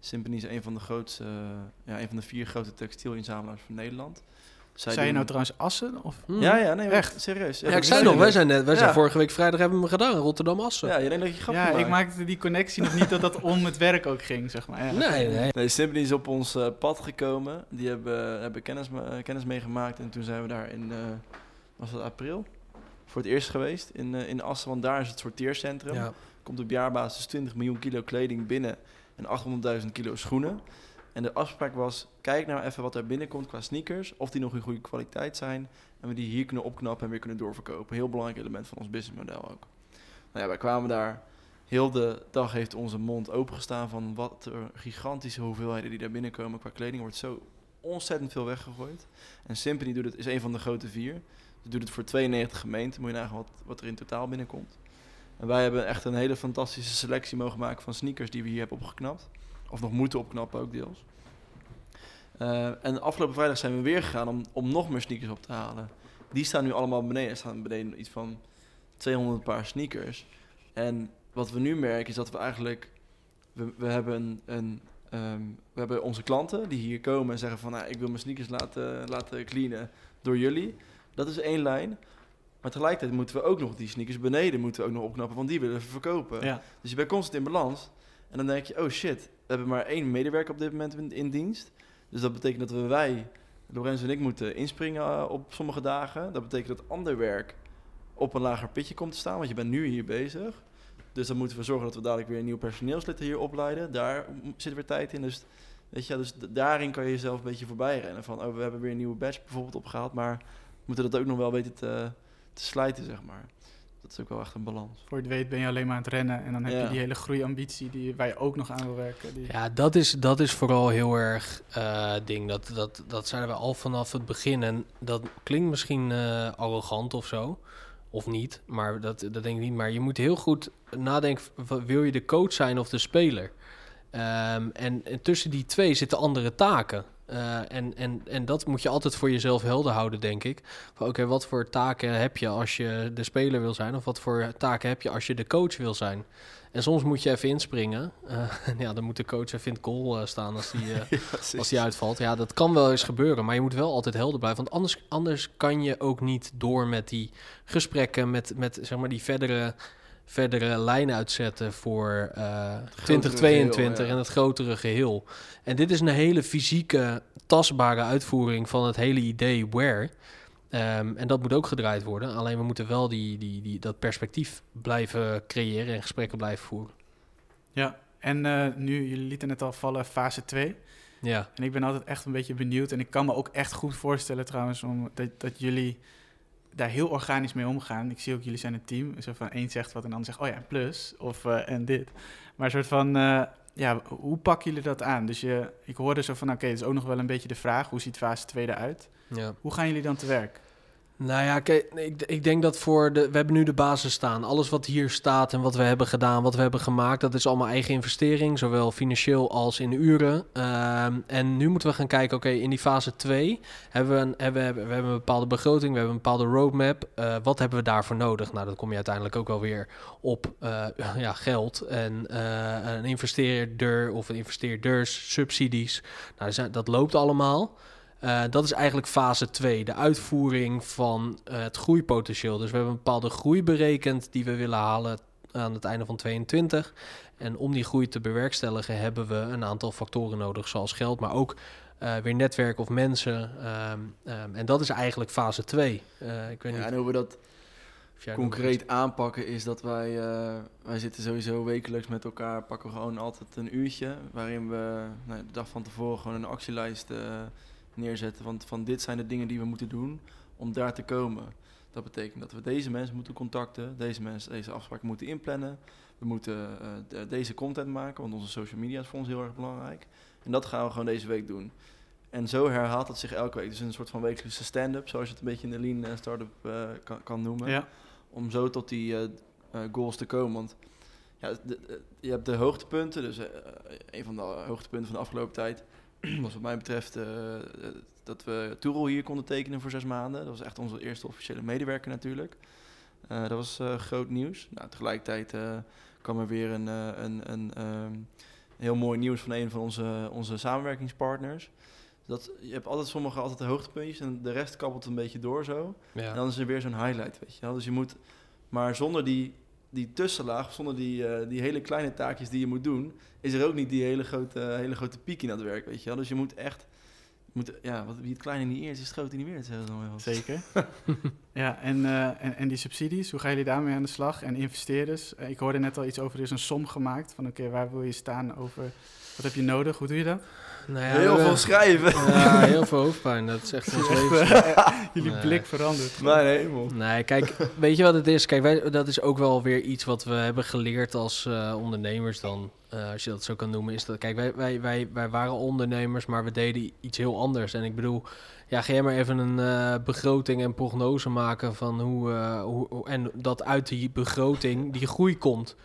Sympany is een van de grootste, een van de 4 grote textielinzamelaars van Nederland. Zijn je nou trouwens Assen? Of? Nee, echt serieus. Ja, ik zei nog, wij zijn vorige week vrijdag hebben we hem gedaan, Rotterdam-Assen. Ja, je denkt dat je grap maakt. Ik maakte die connectie nog niet dat om het werk ook ging, zeg maar. Ja. Nee, Sympany is op ons pad gekomen. Die hebben kennis meegemaakt en toen zijn we daar in, was dat april? Voor het eerst geweest in Assen, want daar is het sorteercentrum. Ja. Komt op jaarbasis 20 miljoen kilo kleding binnen en 800.000 kilo schoenen. En de afspraak was, kijk nou even wat er binnenkomt qua sneakers, of die nog in goede kwaliteit zijn en we die hier kunnen opknappen en weer kunnen doorverkopen. Heel belangrijk element van ons businessmodel ook. Nou ja, wij kwamen daar, heel de dag heeft onze mond opengestaan van wat er gigantische hoeveelheden die daar binnenkomen qua kleding. Wordt zo ontzettend veel weggegooid. En Sympany doet het, is een van de grote 4. Je doet het voor 92 gemeenten, moet je nagaan wat er in totaal binnenkomt. En wij hebben echt een hele fantastische selectie mogen maken van sneakers die we hier hebben opgeknapt. Of nog moeten opknappen ook deels. En afgelopen vrijdag zijn we weer gegaan om nog meer sneakers op te halen. Die staan nu allemaal beneden. Er staan beneden iets van 200 paar sneakers. En wat we nu merken is dat we eigenlijk... we hebben onze klanten die hier komen en zeggen van... ik wil mijn sneakers laten cleanen door jullie... Dat is 1 lijn, maar tegelijkertijd moeten we ook nog die sneakers beneden opknappen, want die willen we verkopen. Ja. Dus je bent constant in balans en dan denk je, oh shit, we hebben maar 1 medewerker op dit moment in dienst. Dus dat betekent dat wij, Lorenzo en ik, moeten inspringen op sommige dagen. Dat betekent dat ander werk op een lager pitje komt te staan, want je bent nu hier bezig. Dus dan moeten we zorgen dat we dadelijk weer een nieuw personeelslid hier opleiden. Daar zit weer tijd in, dus, weet je, dus daarin kan je jezelf een beetje voorbij rennen. Van, we hebben weer een nieuwe badge bijvoorbeeld opgehaald, maar... moeten dat ook nog wel weten te slijten, zeg maar. Dat is ook wel echt een balans. Voor je het weet ben je alleen maar aan het rennen... en dan heb je die hele groeiambitie waar je ook nog aan wil werken. Ja, dat is vooral heel erg ding. Dat zeiden we al vanaf het begin. En dat klinkt misschien arrogant of zo. Of niet, maar dat denk ik niet. Maar je moet heel goed nadenken... wil je de coach zijn of de speler? En tussen die twee zitten andere taken... En dat moet je altijd voor jezelf helder houden, denk ik. Oké, wat voor taken heb je als je de speler wil zijn? Of wat voor taken heb je als je de coach wil zijn? En soms moet je even inspringen. Dan moet de coach even in het goal staan als die uitvalt. Ja, dat kan wel eens gebeuren, maar je moet wel altijd helder blijven. Want anders kan je ook niet door met die gesprekken, met zeg maar die verdere lijn uitzetten voor 2022 geheel, ja. En het grotere geheel. En dit is een hele fysieke, tastbare uitvoering van het hele idee Wear. En dat moet ook gedraaid worden. Alleen we moeten wel dat perspectief blijven creëren en gesprekken blijven voeren. Ja, en nu, jullie lieten het al vallen, fase 2. Ja. En ik ben altijd echt een beetje benieuwd. En ik kan me ook echt goed voorstellen trouwens dat jullie daar heel organisch mee omgaan. Ik zie ook, jullie zijn een team. Zo van, één zegt wat en de ander zegt, oh ja, plus. Of en dit. Maar een soort van, hoe pakken jullie dat aan? Dus ik hoorde zo van, oké, dat is ook nog wel een beetje de vraag. Hoe ziet fase 2 eruit? Ja. Hoe gaan jullie dan te werk? Nou ja, kijk, ik denk dat we hebben nu de basis staan. Alles wat hier staat en wat we hebben gedaan, wat we hebben gemaakt, dat is allemaal eigen investering, zowel financieel als in uren. En nu moeten we gaan kijken, oké, in die fase 2 hebben we een bepaalde begroting, we hebben een bepaalde roadmap. Wat hebben we daarvoor nodig? Nou, dat kom je uiteindelijk ook wel weer op geld en een investeerder of investeerders, subsidies. Nou, dat loopt allemaal. Dat is eigenlijk fase 2, de uitvoering van het groeipotentieel. Dus we hebben een bepaalde groei berekend die we willen halen aan het einde van 2022. En om die groei te bewerkstelligen hebben we een aantal factoren nodig, zoals geld, maar ook weer netwerk of mensen. En dat is eigenlijk fase 2. En hoe we dat concreet aanpakken is dat wij zitten sowieso wekelijks met elkaar, pakken we gewoon altijd een uurtje, waarin we de dag van tevoren gewoon een actielijst neerzetten, want van dit zijn de dingen die we moeten doen om daar te komen. Dat betekent dat we deze mensen moeten contacten, deze mensen deze afspraak moeten inplannen, we moeten deze content maken, want onze social media is voor ons heel erg belangrijk. En dat gaan we gewoon deze week doen. En zo herhaalt dat zich elke week. Dus een soort van wekelijkse stand-up, zoals je het een beetje in de lean startup kan noemen, ja. Om zo tot die goals te komen. Want je hebt de hoogtepunten, dus een van de hoogtepunten van de afgelopen tijd, was wat mij betreft dat we Toerol hier konden tekenen voor 6 maanden. Dat was echt onze eerste officiële medewerker natuurlijk. Dat was groot nieuws. Nou, tegelijkertijd kwam er weer een heel mooi nieuws van een van onze samenwerkingspartners. Je hebt altijd altijd de hoogtepuntjes en de rest kabbelt een beetje door zo. Ja. En dan is er weer zo'n highlight, weet je wel. Dus je moet, maar zonder die tussenlaag, zonder die hele kleine taakjes die je moet doen, is er ook niet die hele grote piek in dat werk, weet je wel. Dus je moet echt, wie het kleine niet eert, is het grote niet meer. Dat zeggen ze dan wel. Zeker. Ja, en die subsidies, hoe gaan jullie daarmee aan de slag? En investeerders, ik hoorde net al iets over, er is een som gemaakt van oké, waar wil je staan over, wat heb je nodig, hoe doe je dat? Nou ja, heel veel schrijven. Ja, heel veel hoofdpijn. Dat is echt ons leven. Jullie blik verandert. Mijn hemel. Nee, kijk, weet je wat het is? Kijk, dat is ook wel weer iets wat we hebben geleerd als ondernemers dan. Als je dat zo kan noemen, is dat, kijk, wij waren ondernemers, maar we deden iets heel anders. En ik bedoel, ga jij maar even een begroting en prognose maken van hoe en dat uit die begroting die groei komt.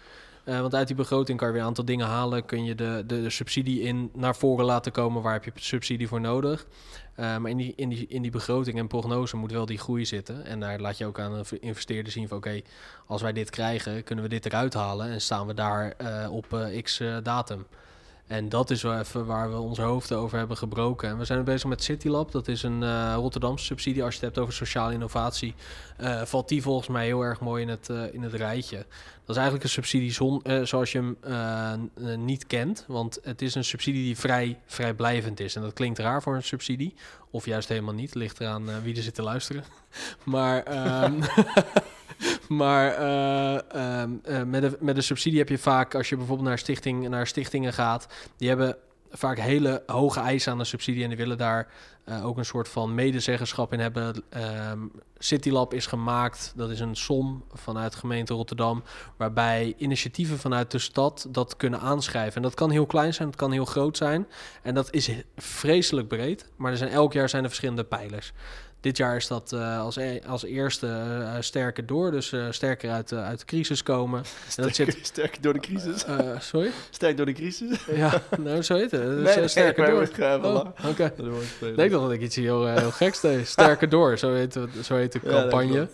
Want uit die begroting kan je weer een aantal dingen halen. Kun je de subsidie in naar voren laten komen. Waar heb je subsidie voor nodig? Maar in die begroting en prognose moet wel die groei zitten. En daar laat je ook aan een investeerder zien van oké, als wij dit krijgen, kunnen we dit eruit halen. En staan we daar op x datum. En dat is wel even waar we onze hoofden over hebben gebroken. En we zijn bezig met CityLab. Dat is een Rotterdamse subsidie. Als je het hebt over sociale innovatie, valt die volgens mij heel erg mooi in het rijtje. Dat is eigenlijk een subsidie zoals je hem niet kent. Want het is een subsidie die vrijblijvend is. En dat klinkt raar voor een subsidie. Of juist helemaal niet. Ligt eraan wie er zit te luisteren. Maar met een subsidie heb je vaak, als je bijvoorbeeld naar stichtingen gaat, die hebben vaak hele hoge eisen aan de subsidie en die willen daar ook een soort van medezeggenschap in hebben. CityLab is gemaakt, dat is een som vanuit gemeente Rotterdam, waarbij initiatieven vanuit de stad dat kunnen aanschrijven. En dat kan heel klein zijn, dat kan heel groot zijn en dat is vreselijk breed, maar elk jaar zijn er verschillende pijlers. Dit jaar is dat als eerste sterker door. Dus sterker uit de crisis komen. Sterker door de crisis? Sorry? Sterk door de crisis? Ja, nou zo heet het. Dus, nee, sterker door. Oké. Ik denk dat ik iets heel geks deed. Sterker door, zo heet de campagne.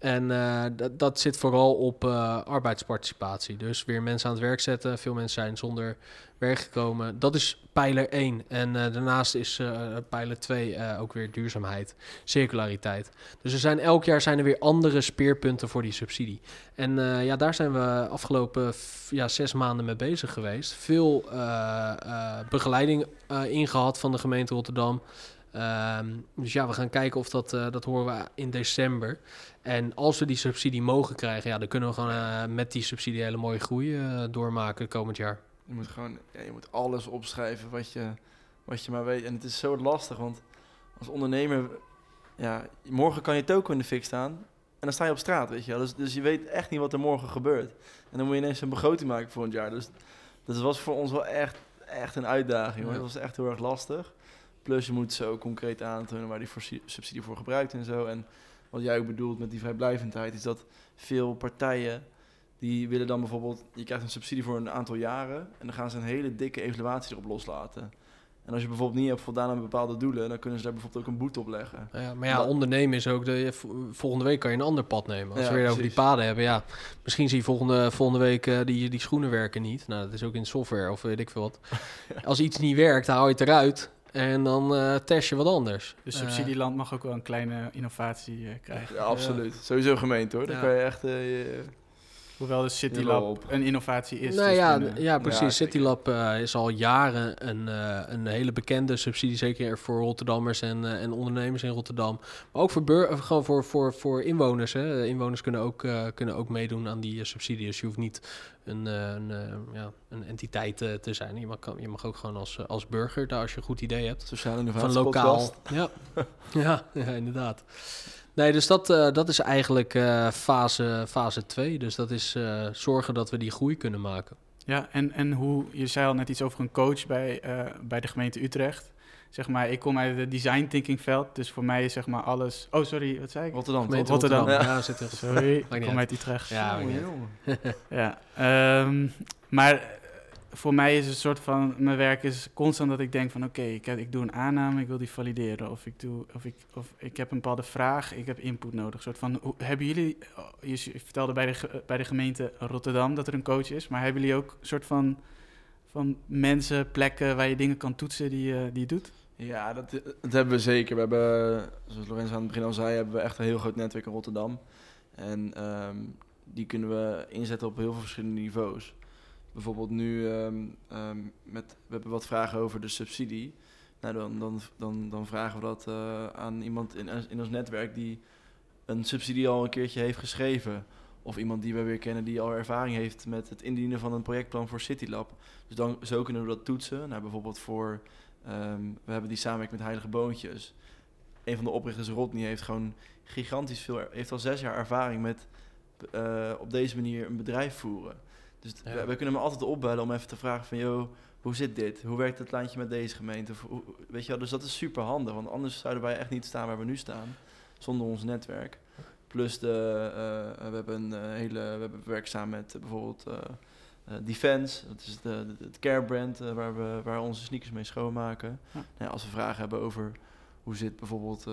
Ja, dat. Dat zit vooral op arbeidsparticipatie. Dus weer mensen aan het werk zetten. Veel mensen zijn zonder werk gekomen. Dat is pijler 1. En daarnaast is pijler 2 ook weer duurzaamheid, circulariteit. Dus elk jaar zijn er weer andere speerpunten voor die subsidie. En daar zijn we afgelopen 6 maanden mee bezig geweest. Veel begeleiding ingehad van de gemeente Rotterdam. We gaan kijken of dat horen we in december. En als we die subsidie mogen krijgen, dan kunnen we gewoon met die subsidie hele mooie groei doormaken komend jaar. Je moet gewoon, je moet alles opschrijven wat je maar weet. En het is zo lastig, want als ondernemer, morgen kan je toko in de fik staan en dan sta je op straat, weet je wel. Dus je weet echt niet wat er morgen gebeurt. En dan moet je ineens een begroting maken voor het jaar. Dus dat was voor ons wel echt een uitdaging, hoor. Dat was echt heel erg lastig. Plus je moet zo concreet aantonen waar die subsidie voor gebruikt en zo. En wat jij ook bedoelt met die vrijblijvendheid is dat veel partijen die willen dan bijvoorbeeld, je krijgt een subsidie voor een aantal jaren en dan gaan ze een hele dikke evaluatie erop loslaten. En als je bijvoorbeeld niet hebt voldaan aan bepaalde doelen, dan kunnen ze daar bijvoorbeeld ook een boete op leggen. Ondernemen is ook, volgende week kan je een ander pad nemen. Als we weer over die paden hebben, misschien zie je volgende week die schoenen werken niet. Nou, dat is ook in software of weet ik veel wat. Ja. Als iets niet werkt, dan haal je het eruit. En dan test je wat anders. Dus subsidieland mag ook wel een kleine innovatie krijgen. Ja, absoluut. Ja. Sowieso gemeente, hoor. Dan kan je echt... Hoewel de CityLab een innovatie is. Nou, dus precies. Ja, CityLab is al jaren een hele bekende subsidie. Zeker voor Rotterdammers en ondernemers in Rotterdam. Maar ook voor inwoners. Hè. Inwoners kunnen ook meedoen aan die subsidie. Dus je hoeft niet een entiteit te zijn. Je mag ook gewoon als burger daar, als je een goed idee hebt. Sociale innovatie. Van lokaal. Ja, inderdaad. Nee, dus dat is eigenlijk fase 2. Dus dat is zorgen dat we die groei kunnen maken. Ja, en hoe, je zei al net iets over een coach bij de gemeente Utrecht. Zeg maar, ik kom uit het design thinking veld, dus voor mij is zeg maar alles... Oh, sorry, wat zei ik? Rotterdam. Ja, zit er. Sorry, ik kom uit Utrecht. Ja, maar... Voor mij is het een soort van, mijn werk is constant dat ik denk van oké, ik doe een aanname, ik wil die valideren. Of ik heb een bepaalde vraag, ik heb input nodig. Een soort van, hebben jullie, je vertelde bij de gemeente Rotterdam dat er een coach is, maar hebben jullie ook een soort van mensen, plekken waar je dingen kan toetsen die je doet? Ja, dat hebben we zeker. We hebben, zoals Lorenzo aan het begin al zei, hebben we echt een heel groot netwerk in Rotterdam. En die kunnen we inzetten op heel veel verschillende niveaus. Bijvoorbeeld nu, we hebben wat vragen over de subsidie. Nou, dan vragen we dat aan iemand in ons netwerk die een subsidie al een keertje heeft geschreven. Of iemand die we weer kennen die al ervaring heeft met het indienen van een projectplan voor CityLab. Dus zo kunnen we dat toetsen. Nou, bijvoorbeeld we hebben die samenwerking met Heilige Boontjes. Een van de oprichters, Rodney, heeft gewoon gigantisch veel... heeft al 6 jaar ervaring met op deze manier een bedrijf voeren. Dus we kunnen hem altijd opbellen om even te vragen van... joh, hoe zit dit? Hoe werkt het lijntje met deze gemeente? Weet je wel, dus dat is super handig. Want anders zouden wij echt niet staan waar we nu staan. Zonder ons netwerk. Plus we werken samen met bijvoorbeeld DFNS. Dat is het care brand waar we onze sneakers mee schoonmaken. Ja. Nou, als we vragen hebben over hoe zit bijvoorbeeld...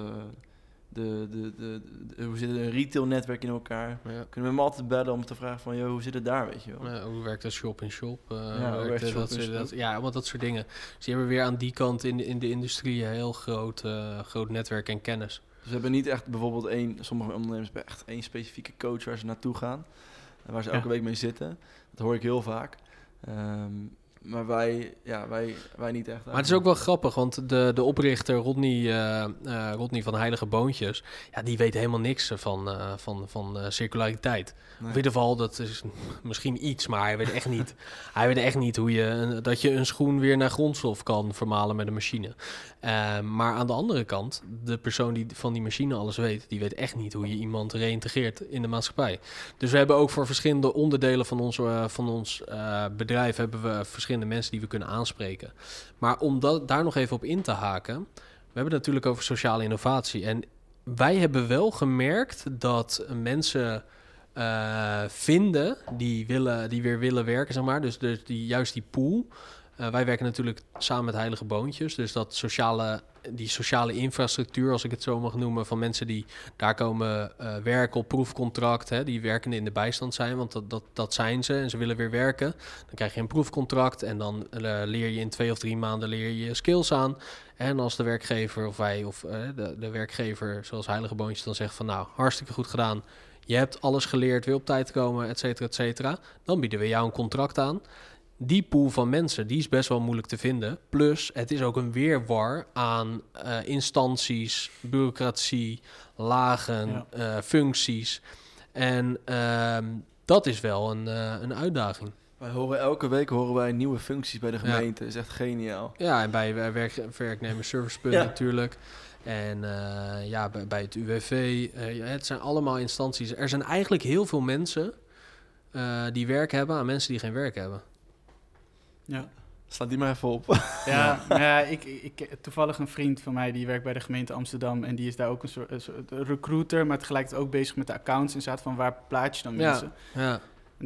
hoe zit een retail netwerk in elkaar? Ja. Kunnen we hem altijd bellen om te vragen van... hoe zit het daar, weet je wel? Ja, hoe werkt dat shop-in-shop? Want dat soort dingen. Dus je hebben weer aan die kant in de industrie... een heel groot netwerk en kennis. Dus we hebben niet echt bijvoorbeeld sommige ondernemers hebben echt 1 specifieke coach waar ze naartoe gaan. Waar ze elke week mee zitten. Dat hoor ik heel vaak. Maar wij niet echt. Eigenlijk. Maar het is ook wel grappig, want de oprichter Rodney van Heilige Boontjes... die weet helemaal niks van circulariteit. Nee. In ieder geval, dat is misschien iets, maar hij weet echt niet. Hij weet echt niet dat je een schoen weer naar grondstof kan vermalen met een machine. Maar aan de andere kant, de persoon die van die machine alles weet... die weet echt niet hoe je iemand reïntegreert in de maatschappij. Dus we hebben ook voor verschillende onderdelen van ons bedrijf... hebben we verschillende mensen die we kunnen aanspreken. Maar om daar nog even op in te haken... We hebben het natuurlijk over sociale innovatie. En wij hebben wel gemerkt dat mensen vinden die weer willen werken, zeg maar. Dus juist die pool. Wij werken natuurlijk samen met Heilige Boontjes. Dus dat die sociale infrastructuur, als ik het zo mag noemen, van mensen die daar komen werken op proefcontract, hè, die werkenden in de bijstand zijn, want dat zijn ze en ze willen weer werken. Dan krijg je een proefcontract en dan leer je in 2 of 3 maanden je skills aan. En als de werkgever of wij of de werkgever, zoals Heilige Boontjes, dan zegt van nou, hartstikke goed gedaan, je hebt alles geleerd, wil op tijd komen, et cetera, dan bieden we jou een contract aan. Die pool van mensen, die is best wel moeilijk te vinden. Plus, het is ook een weerwar aan instanties, bureaucratie, lagen, functies. En dat is wel een uitdaging. Wij horen elke week nieuwe functies bij de gemeente. Ja. Dat is echt geniaal. Ja, en bij werknemerservicepunt natuurlijk. En bij het UWV. Het zijn allemaal instanties. Er zijn eigenlijk heel veel mensen die werk hebben aan mensen die geen werk hebben. Ja, sla die maar even op. Ja, ik toevallig een vriend van mij die werkt bij de gemeente Amsterdam en die is daar ook een soort recruiter, maar tegelijkertijd ook bezig met de accounts en staat van waar plaats je dan mensen. Ja. En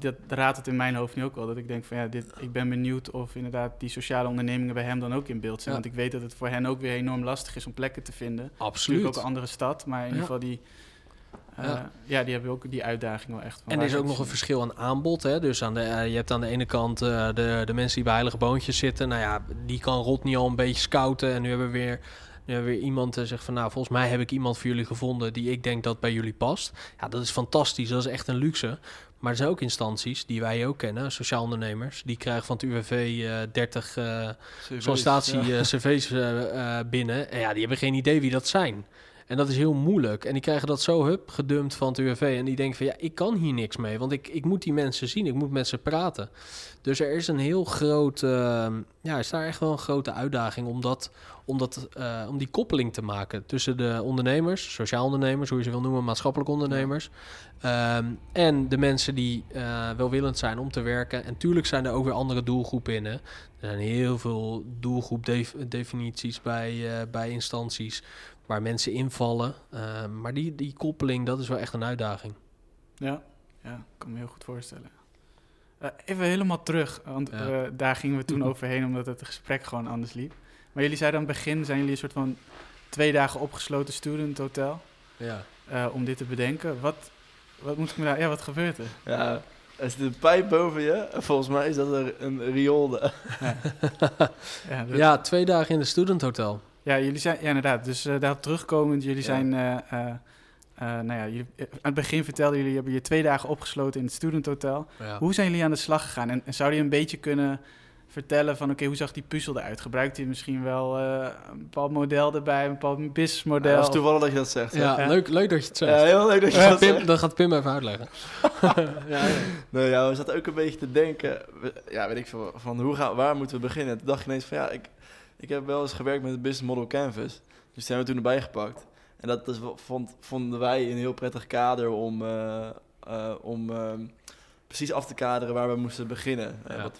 dat raadt het in mijn hoofd nu ook wel, dat ik denk van ik ben benieuwd of inderdaad die sociale ondernemingen bij hem dan ook in beeld zijn, want ik weet dat het voor hen ook weer enorm lastig is om plekken te vinden. Absoluut. Ook een andere stad, maar in ieder geval die... die hebben ook die uitdaging wel echt. Van en er is ook nog een verschil aan aanbod. Hè? Dus je hebt aan de ene kant de mensen die bij Heilige Boontjes zitten. Nou ja, die kan Rodney al een beetje scouten. En nu hebben we weer iemand die zegt van... nou, volgens mij heb ik iemand voor jullie gevonden die ik denk dat bij jullie past. Ja, dat is fantastisch. Dat is echt een luxe. Maar er zijn ook instanties die wij ook kennen, sociaal ondernemers. Die krijgen van het UWV 30 sollicitatie-cv's binnen. En die hebben geen idee wie dat zijn. En dat is heel moeilijk. En die krijgen dat zo gedumpt van het UWV. En die denken van ik kan hier niks mee. Want ik moet die mensen zien. Ik moet met ze praten. Dus er is een heel grote... is daar echt wel een grote uitdaging om die koppeling te maken tussen de ondernemers, sociaal ondernemers, hoe je ze wil noemen, maatschappelijk ondernemers. En de mensen die welwillend zijn om te werken. En tuurlijk zijn er ook weer andere doelgroepen in. Hè. Er zijn heel veel doelgroepdefinities bij instanties waar mensen invallen. Maar die koppeling, dat is wel echt een uitdaging. Ja, ik kan me heel goed voorstellen. Even helemaal terug, want daar gingen we toen overheen omdat het gesprek gewoon anders liep. Maar jullie zeiden aan het begin, zijn jullie een soort van 2 dagen opgesloten student hotel om dit te bedenken. Wat moet ik me daar? Ja, wat gebeurt er? Ja, er zit een pijp boven je. Volgens mij is dat een riool. Ja, 2 dagen in de student hotel. Ja, jullie zijn inderdaad. Dus daarop terugkomend, jullie zijn. Aan het begin vertelden jullie, hebben je 2 dagen opgesloten in het student hotel. Ja. Hoe zijn jullie aan de slag gegaan? En zou je een beetje kunnen vertellen van oké, hoe zag die puzzel eruit? Gebruikte je misschien wel een bepaald model erbij, een bepaald businessmodel? Dat is toevallig dat je dat zegt. Ja. Leuk dat je het zegt. Ja, heel leuk dat je dat zegt. Dan gaat Pim even uitleggen. We zaten ook een beetje te denken, weet ik veel, van waar moeten we beginnen? Toen dacht ik ineens van ik heb wel eens gewerkt met het business model canvas. Dus die hebben we toen erbij gepakt. En vonden wij een heel prettig kader om precies af te kaderen waar we moesten beginnen. Ja.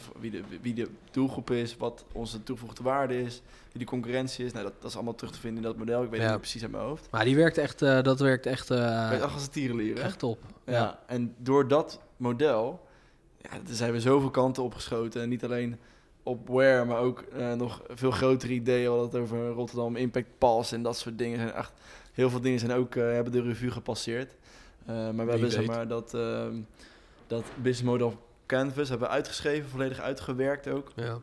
Wie de doelgroep is, wat onze toegevoegde waarde is, wie de concurrentie is. Nou, dat is allemaal terug te vinden in dat model. Ik weet het niet precies uit mijn hoofd. Maar die werkt echt, dat werkt echt... werkt als een tierenlier. Echt top. Ja, en door dat model zijn we zoveel kanten opgeschoten. En niet alleen op Wear, maar ook nog veel grotere ideeën. We hadden het over Rotterdam Impact Pass en dat soort dingen. Zijn echt, heel veel dingen zijn ook, hebben de revue gepasseerd. Maar we hebben dat business model canvas hebben we uitgeschreven, volledig uitgewerkt ook. Ja.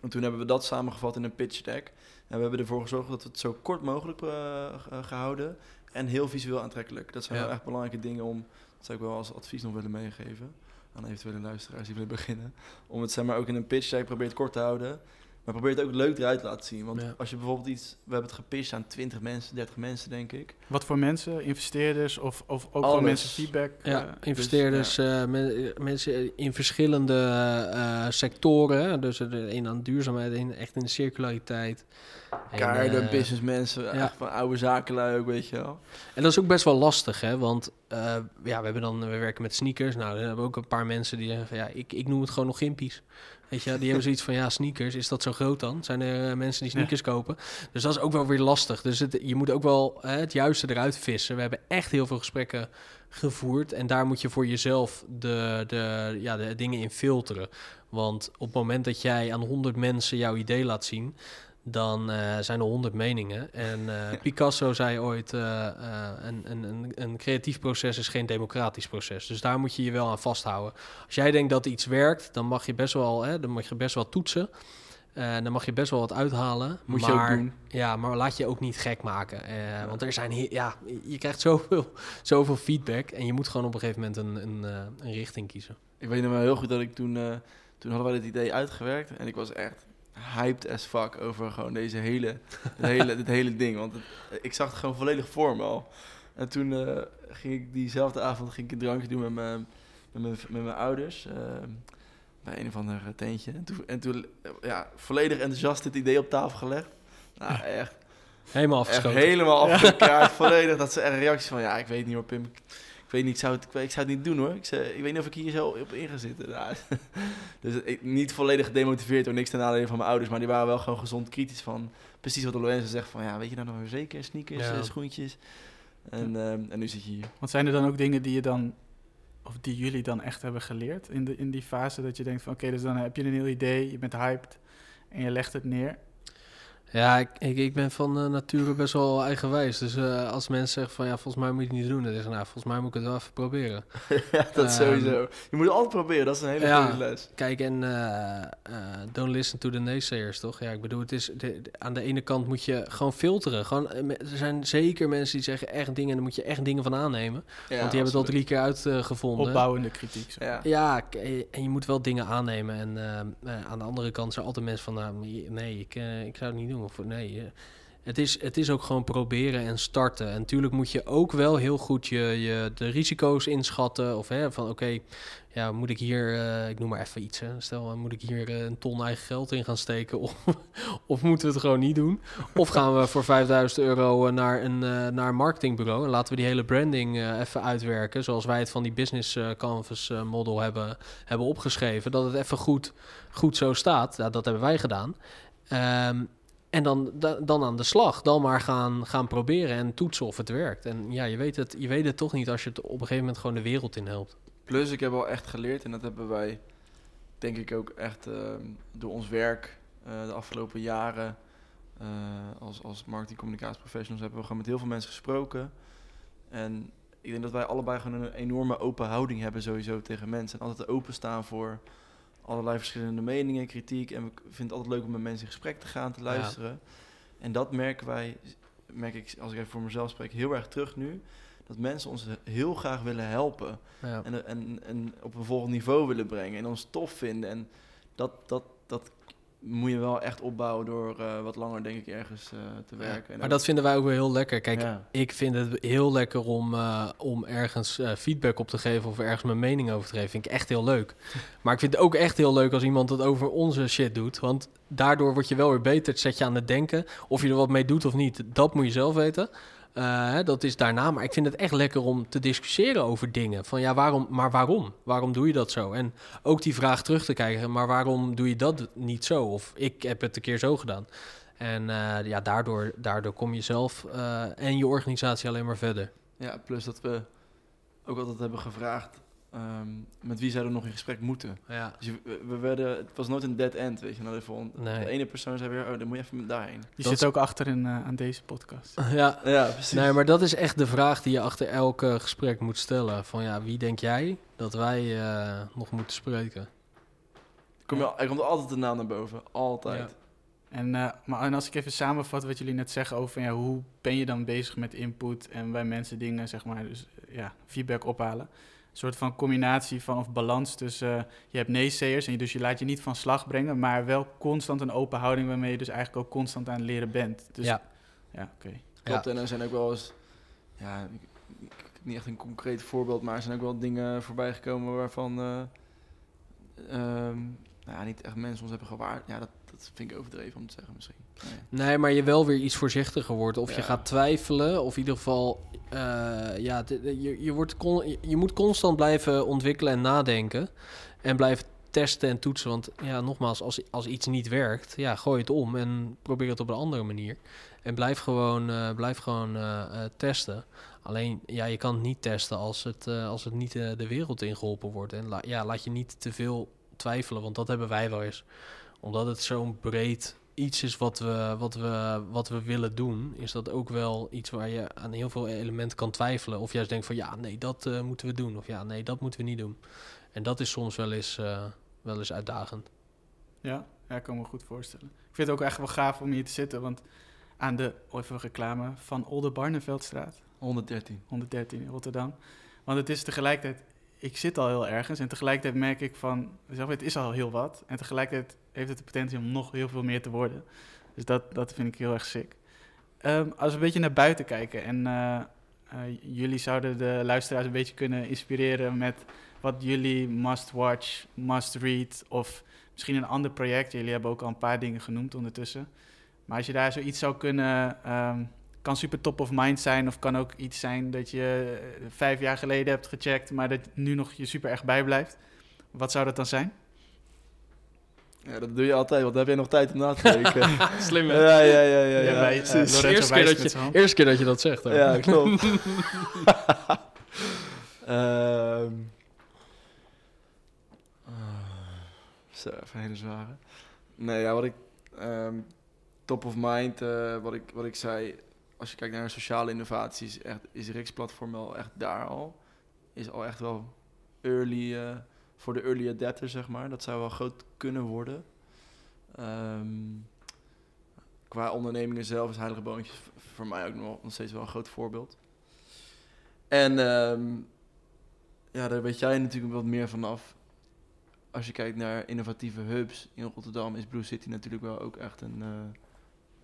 En toen hebben we dat samengevat in een pitch deck. En we hebben ervoor gezorgd dat we het zo kort mogelijk gehouden en heel visueel aantrekkelijk. Dat zijn wel echt belangrijke dingen dat zou ik wel als advies nog willen meegeven aan eventuele luisteraars die willen beginnen. Om het ook in een pitch deck probeert kort te houden, maar probeert het ook leuk eruit te laten zien. Want als je bijvoorbeeld we hebben het gepitcht aan 20 mensen, 30 mensen, denk ik. Wat voor mensen? Investeerders of ook voor mensen feedback? Ja, investeerders, dus, mensen in verschillende sectoren. Dus een aan duurzaamheid, een echt in de circulariteit. Kaarden, businessmensen, echt van oude zakenlui ook, weet je wel. En dat is ook best wel lastig, hè? Want we hebben dan, we werken met sneakers. Nou, dan hebben we ook een paar mensen die zeggen van ja, ik noem het gewoon nog gimpies. Weet je, die hebben zoiets van ja, sneakers, is dat zo groot dan? Zijn er mensen die sneakers kopen? Dus dat is ook wel weer lastig. Dus je moet ook wel het juiste eruit vissen. We hebben echt heel veel gesprekken gevoerd en daar moet je voor jezelf de dingen in filteren. Want op het moment dat jij aan 100 mensen jouw idee laat zien, dan zijn er 100 meningen. En Picasso zei ooit, een creatief proces is geen democratisch proces. Dus daar moet je je wel aan vasthouden. Als jij denkt dat iets werkt, dan mag je best wel, dan mag je best wel toetsen. Dan mag je best wel wat uithalen. Moet je ook doen. Ja, maar laat je ook niet gek maken. Want er zijn je krijgt zoveel feedback. En je moet gewoon op een gegeven moment een richting kiezen. Ik weet nog wel heel goed dat ik toen hadden wij dit idee uitgewerkt. En ik was echt hyped as fuck over gewoon deze dit hele ding. Want ik zag het gewoon volledig voor me al. En toen ging ik diezelfde avond een drankje doen met mijn ouders. Bij een of ander teentje. En toen volledig enthousiast dit idee op tafel gelegd. Nou, echt. Helemaal afgeschoten. Echt helemaal afgekaart. Volledig. Dat ze echt een reactie van, ik weet niet hoor, Pim. Ik weet niet, ik zou het niet doen hoor. Ik weet niet of ik hier zo op in ga zitten. Nou, dus niet volledig gedemotiveerd door niks ten nadele van mijn ouders. Maar die waren wel gewoon gezond kritisch van precies wat Lorenzo zegt. Van weet je nou nog zeker? Sneakers, schoentjes. En nu zit je hier. Want zijn er dan ook dingen die je dan, of die jullie dan echt hebben geleerd in die fase? Dat je denkt van oké, dus dan heb je een heel idee, je bent hyped en je legt het neer. Ja, ik ben van nature best wel eigenwijs. Dus als mensen zeggen van ja, volgens mij moet je het niet doen. Dan zeg ik nou, volgens mij moet ik het wel even proberen. Ja, dat sowieso. Je moet het altijd proberen, dat is een hele goede les. Kijk, en don't listen to the naysayers, toch? Ja, ik bedoel, het is aan de ene kant moet je gewoon filteren. Er zijn zeker mensen die zeggen echt dingen en daar moet je echt dingen van aannemen. Ja, want die hebben het al 3 keer uitgevonden. Opbouwende kritiek. Zo. Ja, en je moet wel dingen aannemen. En aan de andere kant zijn altijd mensen van nee, ik zou het niet doen. Of nee, het is ook gewoon proberen en starten. En natuurlijk moet je ook wel heel goed de risico's inschatten. Of van oké, moet ik hier, ik noem maar even iets. Stel, moet ik hier een ton eigen geld in gaan steken? Of moeten we het gewoon niet doen? Of gaan we voor €5.000 naar een marketingbureau? En laten we die hele branding even uitwerken. Zoals wij het van die business canvas model hebben opgeschreven. Dat het even goed zo staat. Nou, dat hebben wij gedaan. En dan aan de slag. Dan maar gaan proberen en toetsen of het werkt. En ja, je weet het toch niet als je het op een gegeven moment gewoon de wereld in helpt. Plus, ik heb al echt geleerd en dat hebben wij, denk ik ook echt door ons werk de afgelopen jaren als marketing- en communicatieprofessionals hebben we gewoon met heel veel mensen gesproken. En ik denk dat wij allebei gewoon een enorme open houding hebben sowieso tegen mensen. En altijd openstaan voor allerlei verschillende meningen, kritiek. En ik vind het altijd leuk om met mensen in gesprek te gaan, te luisteren. Ja. En dat merk ik, als ik even voor mezelf spreek, heel erg terug nu. Dat mensen ons heel graag willen helpen. Ja. En op een volgend niveau willen brengen. En ons tof vinden. En dat moet je wel echt opbouwen door wat langer, denk ik, ergens te werken. Ja, maar dat vinden wij ook wel heel lekker. Kijk, ik vind het heel lekker om ergens feedback op te geven of ergens mijn mening over te geven. Vind ik echt heel leuk. Maar ik vind het ook echt heel leuk als iemand dat over onze shit doet. Want daardoor word je wel weer beter. Het zet je aan het denken. Of je er wat mee doet of niet, dat moet je zelf weten. Dat is daarna, maar ik vind het echt lekker om te discussiëren over dingen. Van ja, waarom? Waarom doe je dat zo? En ook die vraag terug te krijgen, maar waarom doe je dat niet zo? Of ik heb het een keer zo gedaan. En daardoor kom je zelf en je organisatie alleen maar verder. Ja, plus dat we ook altijd hebben gevraagd met wie zouden we nog in gesprek moeten. Ja. Dus we werden, het was nooit een dead end, weet je. Nou, de ene persoon zei weer, dan moet je even daarheen. Je zit ook achter aan deze podcast. Ja, precies. Nee, maar dat is echt de vraag die je achter elk gesprek moet stellen. Van ja, wie denk jij dat wij nog moeten spreken? Er komt altijd de naam naar boven, altijd. Ja. En als ik even samenvat wat jullie net zeggen over hoe ben je dan bezig met input en bij mensen dingen, zeg maar, dus feedback ophalen. Een soort van combinatie van of balans tussen je hebt naysayers en je laat je niet van slag brengen, maar wel constant een open houding waarmee je dus eigenlijk ook constant aan het leren bent. Dus, oké. Klopt, ja. En er zijn ook wel eens, ik heb niet echt een concreet voorbeeld, maar er zijn ook wel dingen voorbij gekomen waarvan niet echt mensen ons hebben gewaardeerd. Ja, dat dat vind ik overdreven om te zeggen misschien. Nee, nee, maar je wel weer iets voorzichtiger wordt. Of je gaat twijfelen, of in ieder geval... je moet constant blijven ontwikkelen en nadenken. En blijven testen en toetsen. Want ja, nogmaals, als iets niet werkt... ja, gooi het om en probeer het op een andere manier. En blijf gewoon testen. Alleen, ja, je kan het niet testen als het niet de wereld ingeholpen wordt. En laat je niet te veel twijfelen, want dat hebben wij wel eens. Omdat het zo'n breed iets is wat we willen doen, is dat ook wel iets waar je aan heel veel elementen kan twijfelen. Of juist denkt van ja, nee, dat moeten we doen. Of ja, nee, dat moeten we niet doen. En dat is soms wel eens uitdagend. Ja, ik kan me goed voorstellen. Ik vind het ook echt wel gaaf om hier te zitten, want aan de, even reclame, Van Oldenbarneveldstraat. 113 in Rotterdam. Want het is tegelijkertijd, ik zit al heel ergens en tegelijkertijd merk ik van, het is al heel wat. En tegelijkertijd heeft het de potentie om nog heel veel meer te worden. Dus dat vind ik heel erg sick. Als we een beetje naar buiten kijken en jullie zouden de luisteraars een beetje kunnen inspireren met wat jullie must watch, must read of misschien een ander project. Jullie hebben ook al een paar dingen genoemd ondertussen. Maar als je daar zoiets zou kunnen... kan super top of mind zijn of kan ook iets zijn dat je 5 jaar geleden hebt gecheckt, maar dat nu nog je super erg bijblijft. Wat zou dat dan zijn? Ja, dat doe je altijd, want dan heb jij nog tijd om na te denken. Slim, hè? Ja. Eerste keer dat je dat zegt. Hoor. Ja, klopt. Zo, even hele zware. Nee, ja, wat ik... top of mind, wat ik zei... Als je kijkt naar sociale innovaties, is Riksplatform wel echt daar al. Is al echt wel early, voor de early adapter, zeg maar. Dat zou wel groot kunnen worden. Qua ondernemingen zelf is Heilige Boontjes voor mij ook nog steeds wel een groot voorbeeld. En ja, daar weet jij natuurlijk wat meer vanaf. Als je kijkt naar innovatieve hubs in Rotterdam, is Blue City natuurlijk wel ook echt een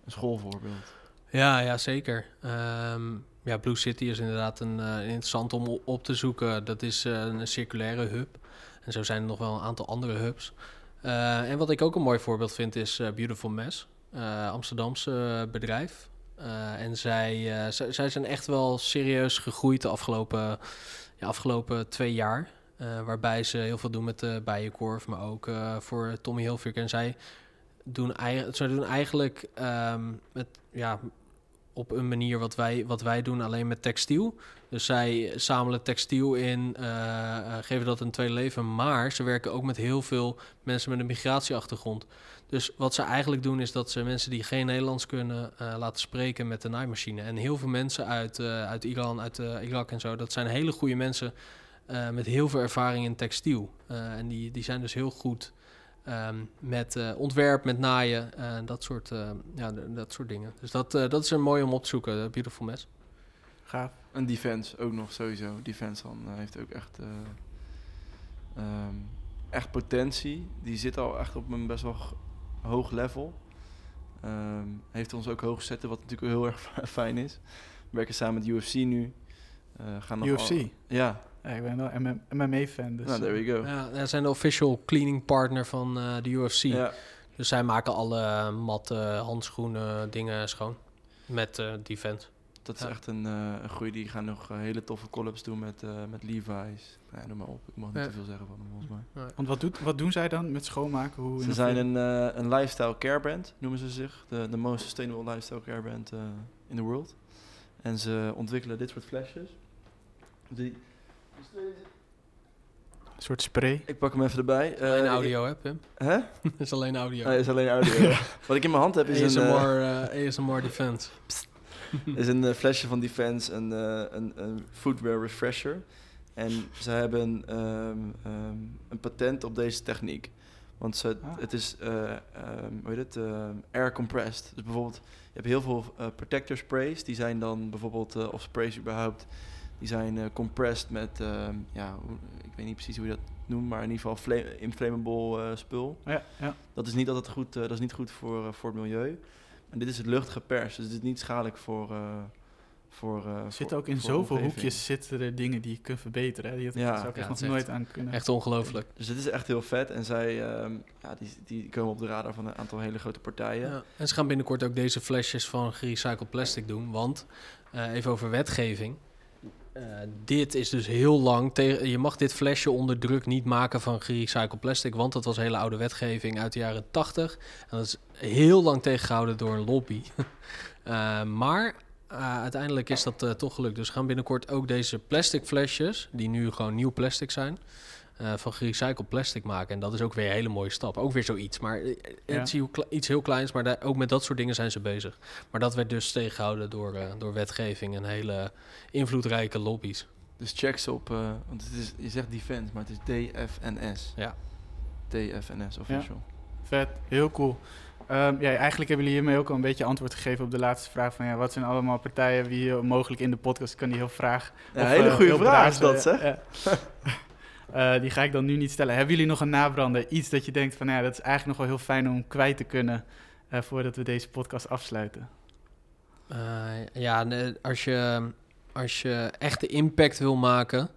schoolvoorbeeld. Ja, zeker. Ja, Blue City is inderdaad interessant om op te zoeken. Dat is een circulaire hub. En zo zijn er nog wel een aantal andere hubs. En wat ik ook een mooi voorbeeld vind is Beautiful Mess. Amsterdamse bedrijf. En zij zijn echt wel serieus gegroeid de afgelopen 2 jaar. Waarbij ze heel veel doen met de Bijenkorf, maar ook voor Tommy Hilfiger. En zij doen eigenlijk op een manier wat wij doen, alleen met textiel. Dus zij zamelen textiel in, geven dat een tweede leven. Maar ze werken ook met heel veel mensen met een migratieachtergrond. Dus wat ze eigenlijk doen is dat ze mensen die geen Nederlands kunnen laten spreken met de naaimachine. En heel veel mensen uit Iran, uit Irak en zo, dat zijn hele goede mensen met heel veel ervaring in textiel. En die zijn dus heel goed... met ontwerp, met naaien en dat soort dingen. Dus dat is een mooi om op te zoeken, Beautiful Mess. Gaaf. En Defense ook nog sowieso. Defense dan heeft ook echt, echt potentie. Die zit al echt op een best wel hoog level. Heeft ons ook hoog gezet, wat natuurlijk heel erg fijn is. We werken samen met UFC nu. Gaan UFC? Ja. Ja, ik ben wel een MMA-fan. Dus. Nou, there we go. Ja, zij zijn de official cleaning partner van de UFC. Ja. Dus zij maken alle matten, handschoenen, dingen schoon. Met Defense. Dat is echt een goeie. Die gaan nog hele toffe collabs doen met Levi's. Ja, noem maar op. Ik mag niet te veel zeggen van hem, volgens mij. Ja. Want wat doen zij dan met schoonmaken? Ze zijn een lifestyle care brand, noemen ze zich. De most sustainable lifestyle care brand in the world. En ze ontwikkelen dit soort flesjes. Een soort spray. Ik pak hem even erbij. Alleen audio, hè, Pim? Hè? Het is alleen audio. Het is alleen audio. Wat ik in mijn hand heb is ASMR Defense. Is een flesje van Defense, een footwear refresher. En ze hebben een patent op deze techniek. Want het is air compressed. Dus bijvoorbeeld, je hebt heel veel protector sprays. Die zijn dan bijvoorbeeld, of sprays überhaupt... Die zijn compressed met, ik weet niet precies hoe je dat noemt, maar in ieder geval inflammable spul. Ja. Dat is niet altijd goed, dat is niet goed voor het milieu. En dit is luchtgeperst, dus het is niet schadelijk voor, Zit ook in zoveel hoekjes zitten er dingen die je kunt verbeteren. Hè? Die zou ik echt nog nooit aan kunnen. Echt ongelooflijk. Dus het is echt heel vet. En zij die komen op de radar van een aantal hele grote partijen. Ja. En ze gaan binnenkort ook deze flesjes van gerecycled plastic doen. Want, even over wetgeving. Dit is dus heel lang. Je mag dit flesje onder druk niet maken van gerecycled plastic. Want dat was hele oude wetgeving uit de jaren 80. En dat is heel lang tegengehouden door een lobby. Maar... uiteindelijk is dat toch gelukt. Dus gaan binnenkort ook deze plastic flesjes, die nu gewoon nieuw plastic zijn, van gerecycled plastic maken. En dat is ook weer een hele mooie stap. Ook weer zoiets. Maar het is iets heel kleins, maar ook met dat soort dingen zijn ze bezig. Maar dat werd dus tegengehouden door wetgeving en hele invloedrijke lobby's. Dus checks op, want het is, je zegt defense, maar het is DFNS. Ja. DFNS official. Ja. Vet, heel cool. Eigenlijk hebben jullie hiermee ook al een beetje antwoord gegeven op de laatste vraag van wat zijn allemaal partijen wie hier mogelijk in de podcast kan die heel vraag. Ja, een hele goede vraag is dat, zeg. Die ga ik dan nu niet stellen. Hebben jullie nog een nabrander? Iets dat je denkt van dat is eigenlijk nog wel heel fijn om kwijt te kunnen voordat we deze podcast afsluiten? Als je echt de impact wil maken,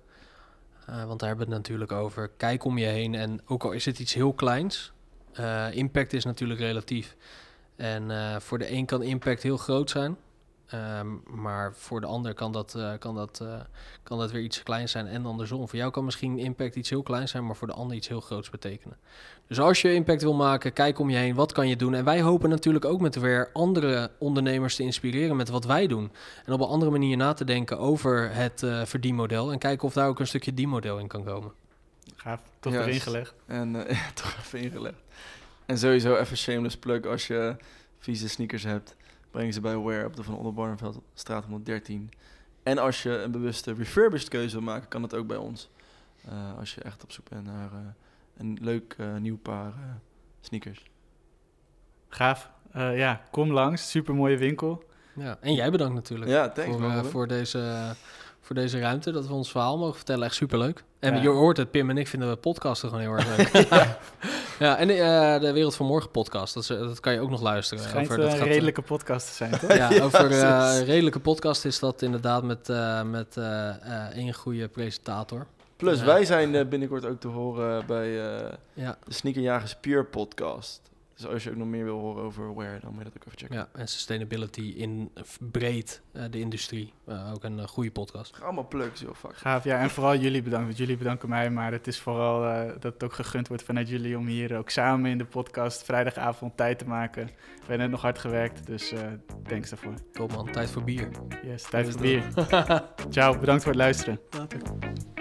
want daar hebben we het natuurlijk over. Kijk om je heen en ook al is het iets heel kleins. Impact is natuurlijk relatief. En voor de een kan impact heel groot zijn. Maar voor de ander kan dat weer iets kleins zijn en andersom. Voor jou kan misschien impact iets heel kleins zijn, maar voor de ander iets heel groots betekenen. Dus als je impact wil maken, kijk om je heen, wat kan je doen? En wij hopen natuurlijk ook met weer andere ondernemers te inspireren met wat wij doen. En op een andere manier na te denken over het verdienmodel en kijken of daar ook een stukje dienmodel in kan komen. Gaaf, toch even ingelegd. Toch even ingelegd. En sowieso even shameless plug, als je vieze sneakers hebt, breng ze bij Wear op de Van Oldenbarneveldstraat 113. En als je een bewuste refurbished keuze wil maken, kan dat ook bij ons. Als je echt op zoek bent naar een leuk nieuw paar sneakers. Gaaf. Kom langs. Super mooie winkel. Ja, en jij bedankt natuurlijk voor deze ruimte, dat we ons verhaal mogen vertellen. Echt superleuk. En je hoort het, Pim en ik vinden we podcasten gewoon heel erg leuk. En de Wereld van Morgen podcast, dat kan je ook nog luisteren. Het schijnt een redelijke podcast te zijn, toch? Over redelijke podcast is dat inderdaad met één goede presentator. Plus, wij zijn binnenkort ook te horen bij de Sneakerjagers Pure podcast. Dus als je ook nog meer wil horen over Wear, dan moet je dat ook even checken. Ja, en sustainability in breed de industrie. Ook een goede podcast. Allemaal plugs, joh. Fuck. Gaaf, en vooral jullie bedankt. Want jullie bedanken mij, maar het is vooral dat het ook gegund wordt vanuit jullie om hier ook samen in de podcast vrijdagavond tijd te maken. We hebben net nog hard gewerkt, dus thanks daarvoor. Top man, tijd voor bier. Yes, tijd voor bier. Ciao, bedankt voor het luisteren. Later.